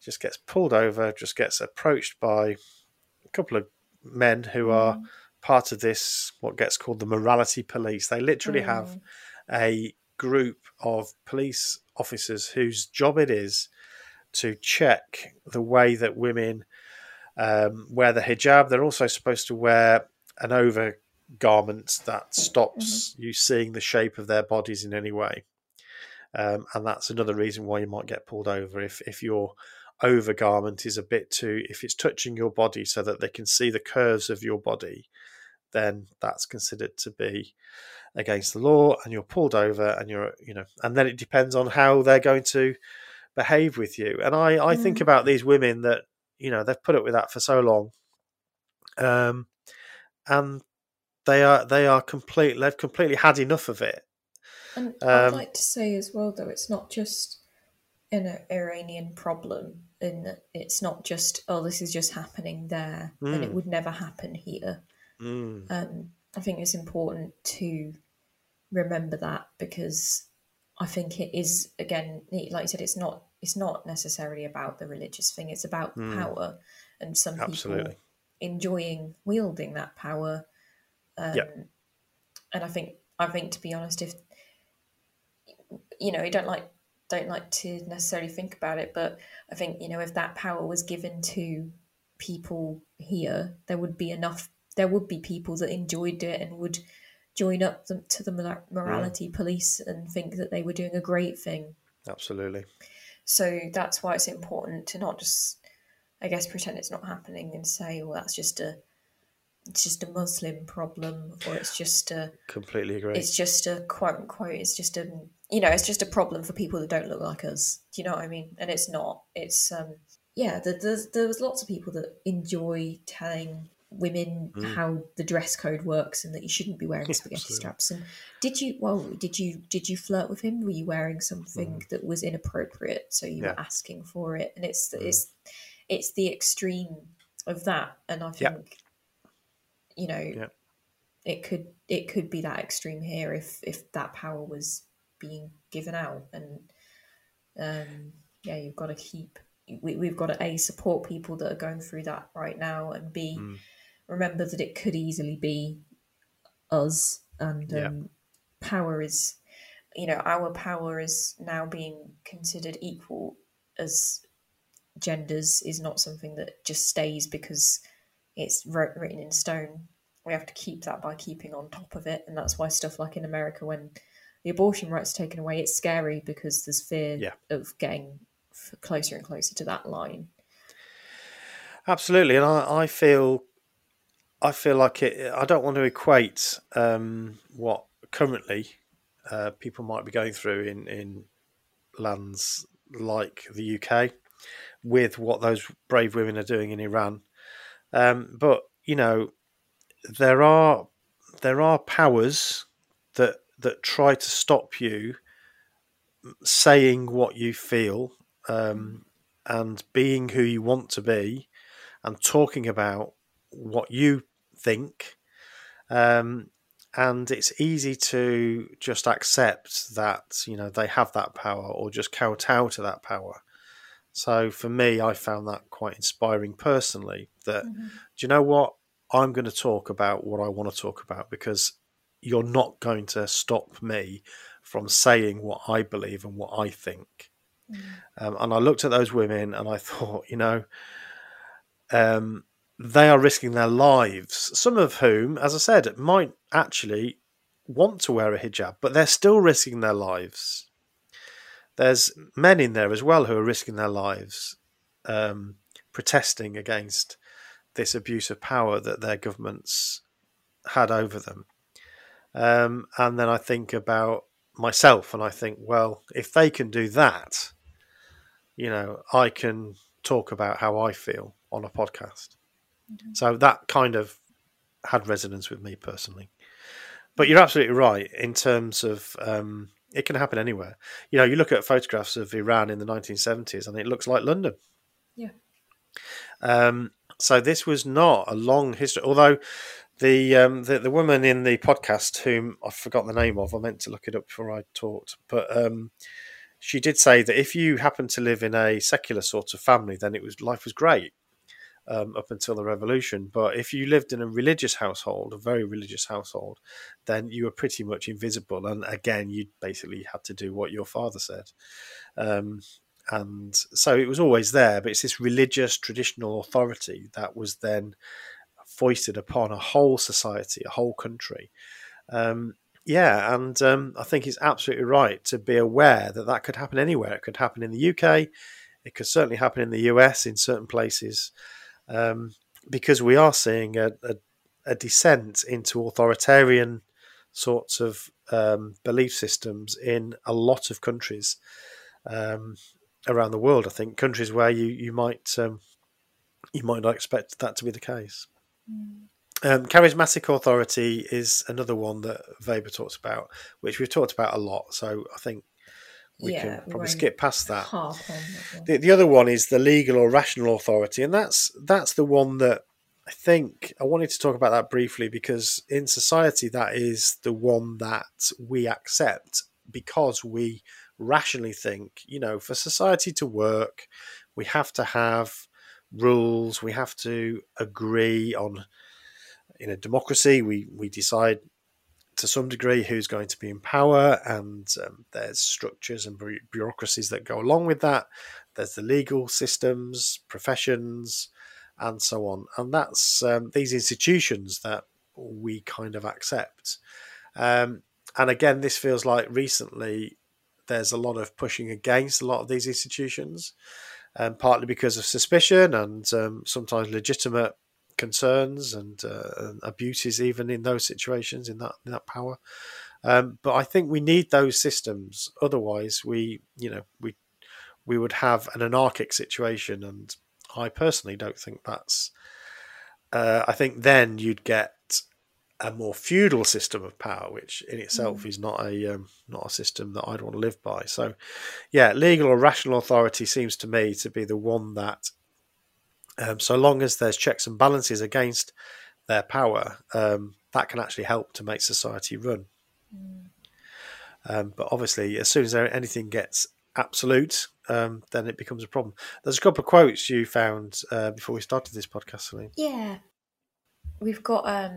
just gets pulled over, just gets approached by a couple of men who are part of this, what gets called the morality police. They literally have a group of police officers whose job it is to check the way that women wear the hijab. They're also supposed to wear an overgarment that stops you seeing the shape of their bodies in any way. And that's another reason why you might get pulled over, if your overgarment is a bit too, if it's touching your body so that they can see the curves of your body, then that's considered to be against the law, and you're pulled over, and you're, you know, and then it depends on how they're going to behave with you. And I think about these women that, you know, they've put up with that for so long, and they've completely had enough of it. And I'd like to say as well, though, it's not just an Iranian problem, in that it's not just, oh, this is just happening there and it would never happen here. I think it's important to remember that, because I think it is, again, like you said, it's not necessarily about the religious thing. It's about the power, and some people enjoying wielding that power. And I think to be honest, if you know, you don't like to necessarily think about it, but I think, you know, if that power was given to people here, there would be people that enjoyed it and would join up to the morality police and think that they were doing a great thing. Absolutely. So that's why it's important to not just, I guess, pretend it's not happening and say, well, that's just it's just a Muslim problem, or it's just a... Completely agree. It's just a, quote unquote, it's just a, you know, it's just a problem for people that don't look like us. Do you know what I mean? And it's not. It's, there was lots of people that enjoy telling women how the dress code works and that you shouldn't be wearing spaghetti straps. And did you flirt with him? Were you wearing something that was inappropriate, so you were asking for it? And it's the extreme of that. And I think... You know, it could be that extreme here if that power was being given out. And you've got to we've got to support people that are going through that right now, and b, remember that it could easily be us. And power is, you know, our power is now being considered equal as genders is not something that just stays because it's written in stone. We have to keep that by keeping on top of it. And that's why stuff like in America, when the abortion rights are taken away, it's scary because there's fear of getting closer and closer to that line. Absolutely. And I feel like it, I don't want to equate what currently people might be going through in lands like the UK with what those brave women are doing in Iran. But, you know, there are powers that try to stop you saying what you feel and being who you want to be and talking about what you think. And it's easy to just accept that, you know, they have that power, or just kowtow to that power. So for me, I found that quite inspiring personally, that, do you know what, I'm going to talk about what I want to talk about, because you're not going to stop me from saying what I believe and what I think. And I looked at those women and I thought, you know, they are risking their lives, some of whom, as I said, might actually want to wear a hijab, but they're still risking their lives. There's men in there as well who are risking their lives protesting against this abuse of power that their governments had over them. And then I think about myself and I think, well, if they can do that, you know, I can talk about how I feel on a podcast. So that kind of had resonance with me personally. But you're absolutely right in terms of it can happen anywhere. You know, you look at photographs of Iran in the 1970s and it looks like London. Yeah. So this was not a long history, although the woman in the podcast, whom I forgot the name of, I meant to look it up before I talked, but she did say that if you happen to live in a secular sort of family, then life was great up until the revolution. But if you lived in a religious household, a very religious household, then you were pretty much invisible. And again, you basically had to do what your father said. And so it was always there, but it's this religious traditional authority that was then foisted upon a whole society, a whole country. Yeah, and I think it's absolutely right to be aware that that could happen anywhere. It could happen in the UK. It could certainly happen in the US in certain places, because we are seeing a descent into authoritarian sorts of belief systems in a lot of countries around the world. I think countries where you might not expect that to be the case. Mm. Charismatic authority is another one that Weber talks about, which we've talked about a lot. So I think we can probably skip past that. The other one is the legal or rational authority. And that's the one that I think I wanted to talk about that briefly, because in society, that is the one that we accept because we rationally think, you know, for society to work, we have to have rules. We have to agree on. In a democracy, we decide to some degree who's going to be in power, and there's structures and bureaucracies that go along with that. There's the legal systems, professions, and so on. And that's these institutions that we kind of accept. And again, this feels like recently there's a lot of pushing against a lot of these institutions, partly because of suspicion and sometimes legitimate concerns and abuses, even in those situations, in that power. But I think we need those systems. Otherwise, we would have an anarchic situation, and I personally don't think that's. I think then you'd get a more feudal system of power, which in itself is not a system that I'd want to live by. So, yeah, legal or rational authority seems to me to be the one that. So long as there's checks and balances against their power, that can actually help to make society run. Mm. But obviously, as soon as anything gets absolute, then it becomes a problem. There's a couple of quotes you found before we started this podcast, Celine. Yeah. We've got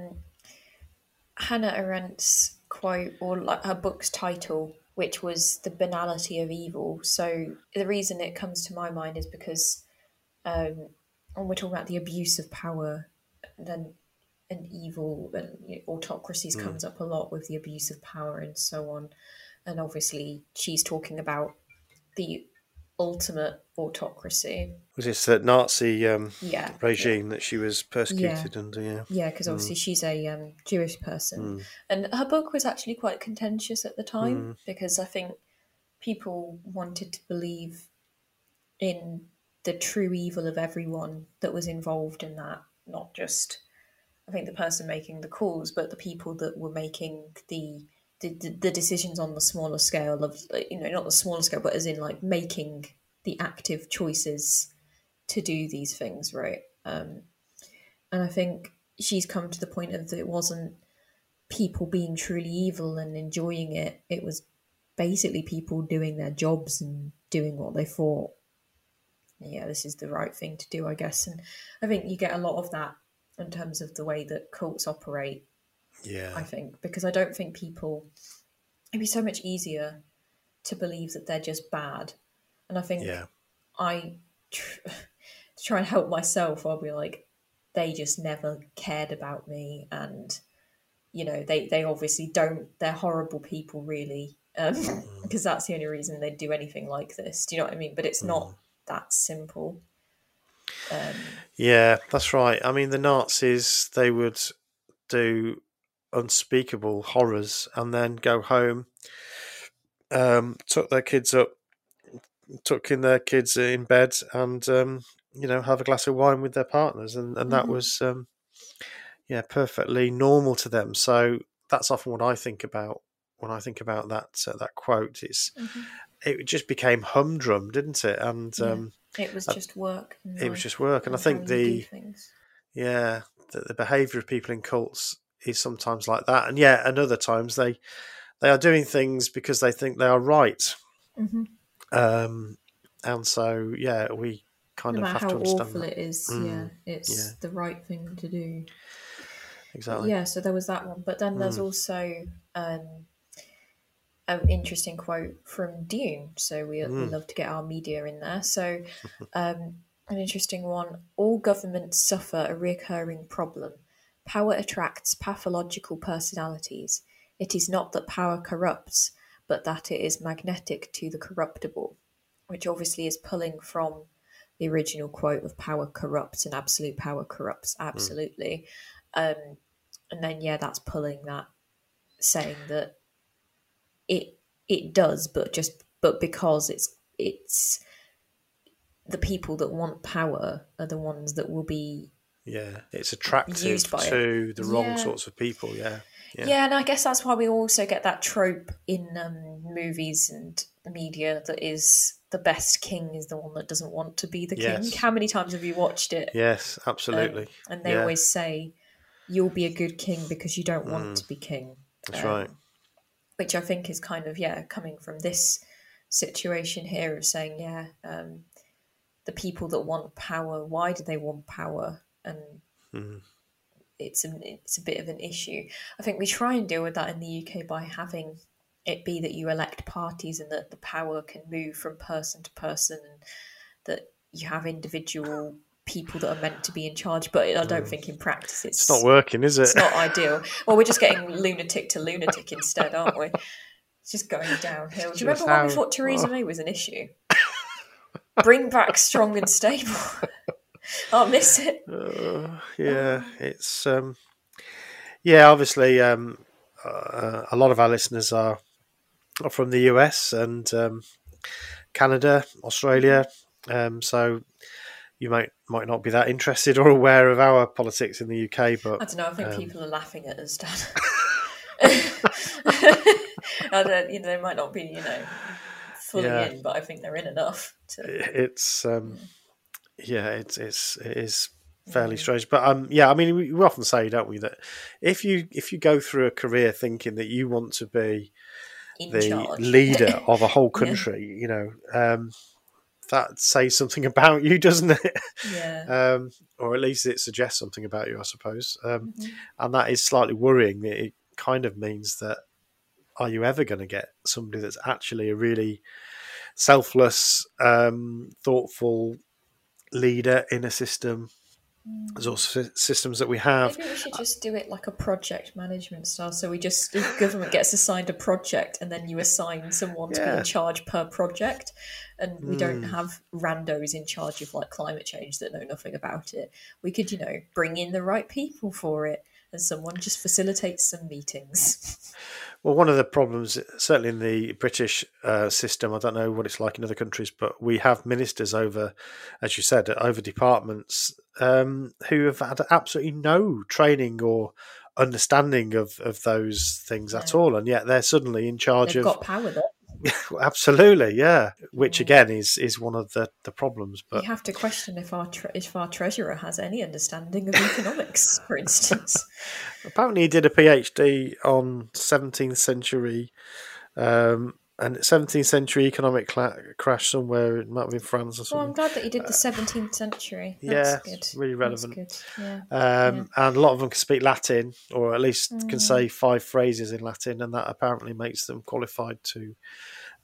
Hannah Arendt's quote, or like her book's title, which was The Banality of Evil. So the reason it comes to my mind is because... when we're talking about the abuse of power, then an evil and autocracies comes up a lot with the abuse of power and so on. And obviously she's talking about the ultimate autocracy. Was this that Nazi regime that she was persecuted under? Yeah, because obviously she's a Jewish person. And her book was actually quite contentious at the time because I think people wanted to believe in the true evil of everyone that was involved in that, not just, I think, the person making the calls, but the people that were making the decisions on the smaller scale of, you know, not the smaller scale, but as in like making the active choices to do these things, right? And I think she's come to the point of that it wasn't people being truly evil and enjoying it. It was basically people doing their jobs and doing what they thought. Yeah, this is the right thing to do, I guess. And I think you get a lot of that in terms of the way that cults operate. Yeah. I think, because I don't think people, it'd be so much easier to believe that they're just bad. And I think I try and help myself. I'll be like, they just never cared about me. And, you know, they obviously don't, they're horrible people really. Because that's the only reason they'd do anything like this. Do you know what I mean? But it's not that simple. Yeah, that's right. I mean, the Nazis, they would do unspeakable horrors and then go home, tuck in their kids in bed and, you know, have a glass of wine with their partners. And that was, yeah, perfectly normal to them. So that's often what I think about when I think about that that quote. It's it just became humdrum, didn't it? And it was just work. It was just work, and I think the behaviour of people in cults is sometimes like that, and and other times they are doing things because they think they are right. And so we kind of have to understand how awful it is. It's the right thing to do. Exactly. Yeah, so there was that one. But then there's also an interesting quote from Dune. So we love to get our media in there. So an interesting one. All governments suffer a recurring problem. Power attracts pathological personalities. It is not that power corrupts, but that it is magnetic to the corruptible, which obviously is pulling from the original quote of power corrupts and absolute power corrupts absolutely. And then that's pulling that, saying that it does, but because it's the people that want power are the ones that will be it's attractive to the wrong sorts of people. And I guess that's why we also get that trope in movies and media that is the best king is the one that doesn't want to be the king. How many times have you watched it? Yes, absolutely. And they always say you'll be a good king because you don't want to be king. That's right. Which I think is kind of, coming from this situation here of saying, the people that want power, why do they want power? And it's a bit of an issue. I think we try and deal with that in the UK by having it be that you elect parties and that the power can move from person to person and that you have individual people that are meant to be in charge, but I don't think in practice it's not working, is it? It's not ideal. Well, we're just getting lunatic to lunatic instead, aren't we? It's just going downhill. Do you remember when we thought Theresa May was an issue? Bring back strong and stable. I'll miss it. It's obviously a lot of our listeners are from the US and Canada, Australia, so you might not be that interested or aware of our politics in the UK, but I don't know. I think people are laughing at us, Dan. I don't, they might not be, fully in, but I think they're in enough. It's it is fairly strange, but I mean, we often say, don't we, that if you go through a career thinking that you want to be in charge. Leader of a whole country, that says something about you, doesn't it? Yeah. Or at least it suggests something about you, I suppose. And that is slightly worrying. It kind of means that, are you ever going to get somebody that's actually a really selfless, thoughtful leader in a system? There's also systems that we have. Maybe we should just do it like a project management style. So the government gets assigned a project, and then you assign someone to be in charge per project. And we don't have randos in charge of like climate change that know nothing about it. We could, bring in the right people for it, and someone just facilitates some meetings. Well, one of the problems, certainly in the British system, I don't know what it's like in other countries, but we have ministers over, as you said, over departments who have had absolutely no training or understanding of those things at all, and yet they're suddenly in charge. They've got power there. Absolutely, yeah. Which again is one of the problems. But you have to question if our treasurer has any understanding of economics, for instance. Apparently, he did a PhD on 17th century. And 17th century economic crash somewhere, it might have been France or something. Well, I'm glad that he did the 17th century. That's good. Really relevant. That's good. And a lot of them can speak Latin, or at least can say 5 phrases in Latin, and that apparently makes them qualified to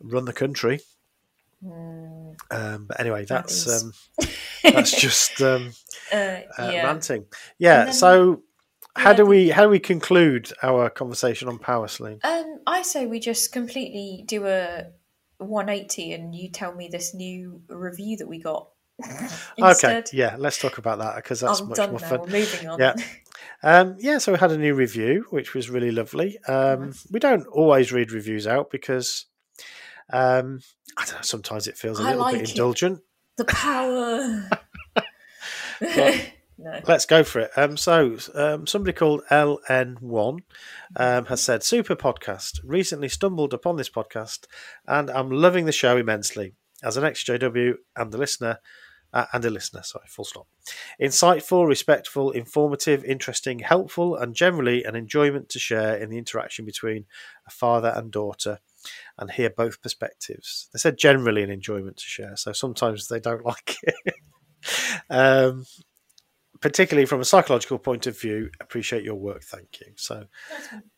run the country. But anyway, that's just ranting. Yeah, so... How do we conclude our conversation on power, Celine? I say we just completely do a 180, and you tell me this new review that we got. Okay, let's talk about that because that's much more fun. We're moving on. So we had a new review, which was really lovely. We don't always read reviews out because I don't know. Sometimes it feels a little bit indulgent. The power. But, No. Let's go for it. Somebody called LN1 has said, super podcast. Recently stumbled upon this podcast and I'm loving the show immensely. As an ex-JW and the listener, full stop. Insightful, respectful, informative, interesting, helpful, and generally an enjoyment to share in the interaction between a father and daughter and hear both perspectives. They said generally an enjoyment to share, so sometimes they don't like it. Particularly from a psychological point of view, appreciate your work. Thank you. So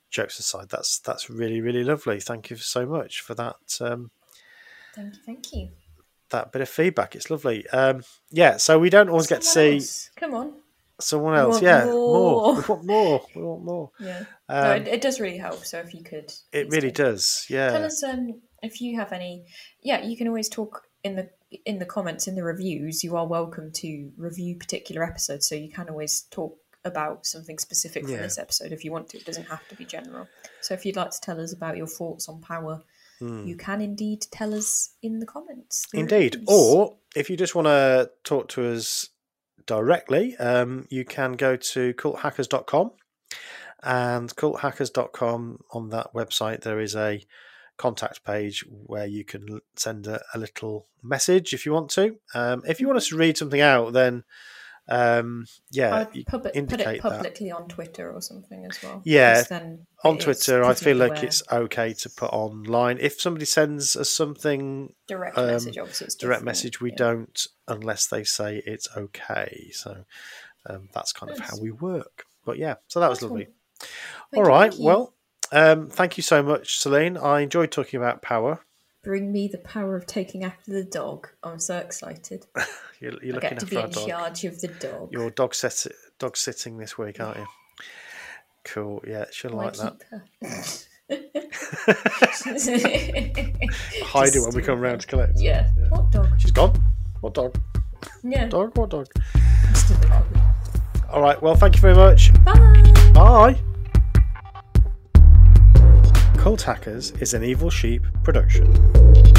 jokes aside, that's really, really lovely. Thank you so much for that. Thank you. That bit of feedback. It's lovely. Yeah. So we don't always get to see else. Come on. Someone else. Yeah. More. We want more. Yeah. No, it does really help. So if you could, it really does. Yeah. Tell us if you have any, you can always talk in the comments, in the reviews. You are welcome to review particular episodes, so you can always talk about something specific from this episode if you want to. It doesn't have to be general. So if you'd like to tell us about your thoughts on power, you can indeed tell us in the comments. Indeed. Or if you just want to talk to us directly, you can go to culthackers.com, and culthackers.com, on that website there is a contact page where you can send a little message if you want to. If you want us to read something out, then put it publicly that on Twitter or something as well. Yeah, then on Twitter I feel like it's okay to put online. If somebody sends us something direct message, obviously it's direct message, we don't, unless they say it's okay. So that's kind of how we work. But yeah, so that was lovely. All right, well, thank you so much, Celine. I enjoyed talking about power. Bring me the power of taking after the dog. I'm so excited. you're looking after our dog. I get to be in charge of the dog. You're dog sitting this week, aren't you? Cool. Yeah, she'll like that. Hide it when we come round to collect. Yeah. What dog? She's gone. What dog? Yeah. Dog. What dog? All right. Well, thank you very much. Bye. Bye. Cult Hackers is an Evil Sheep production.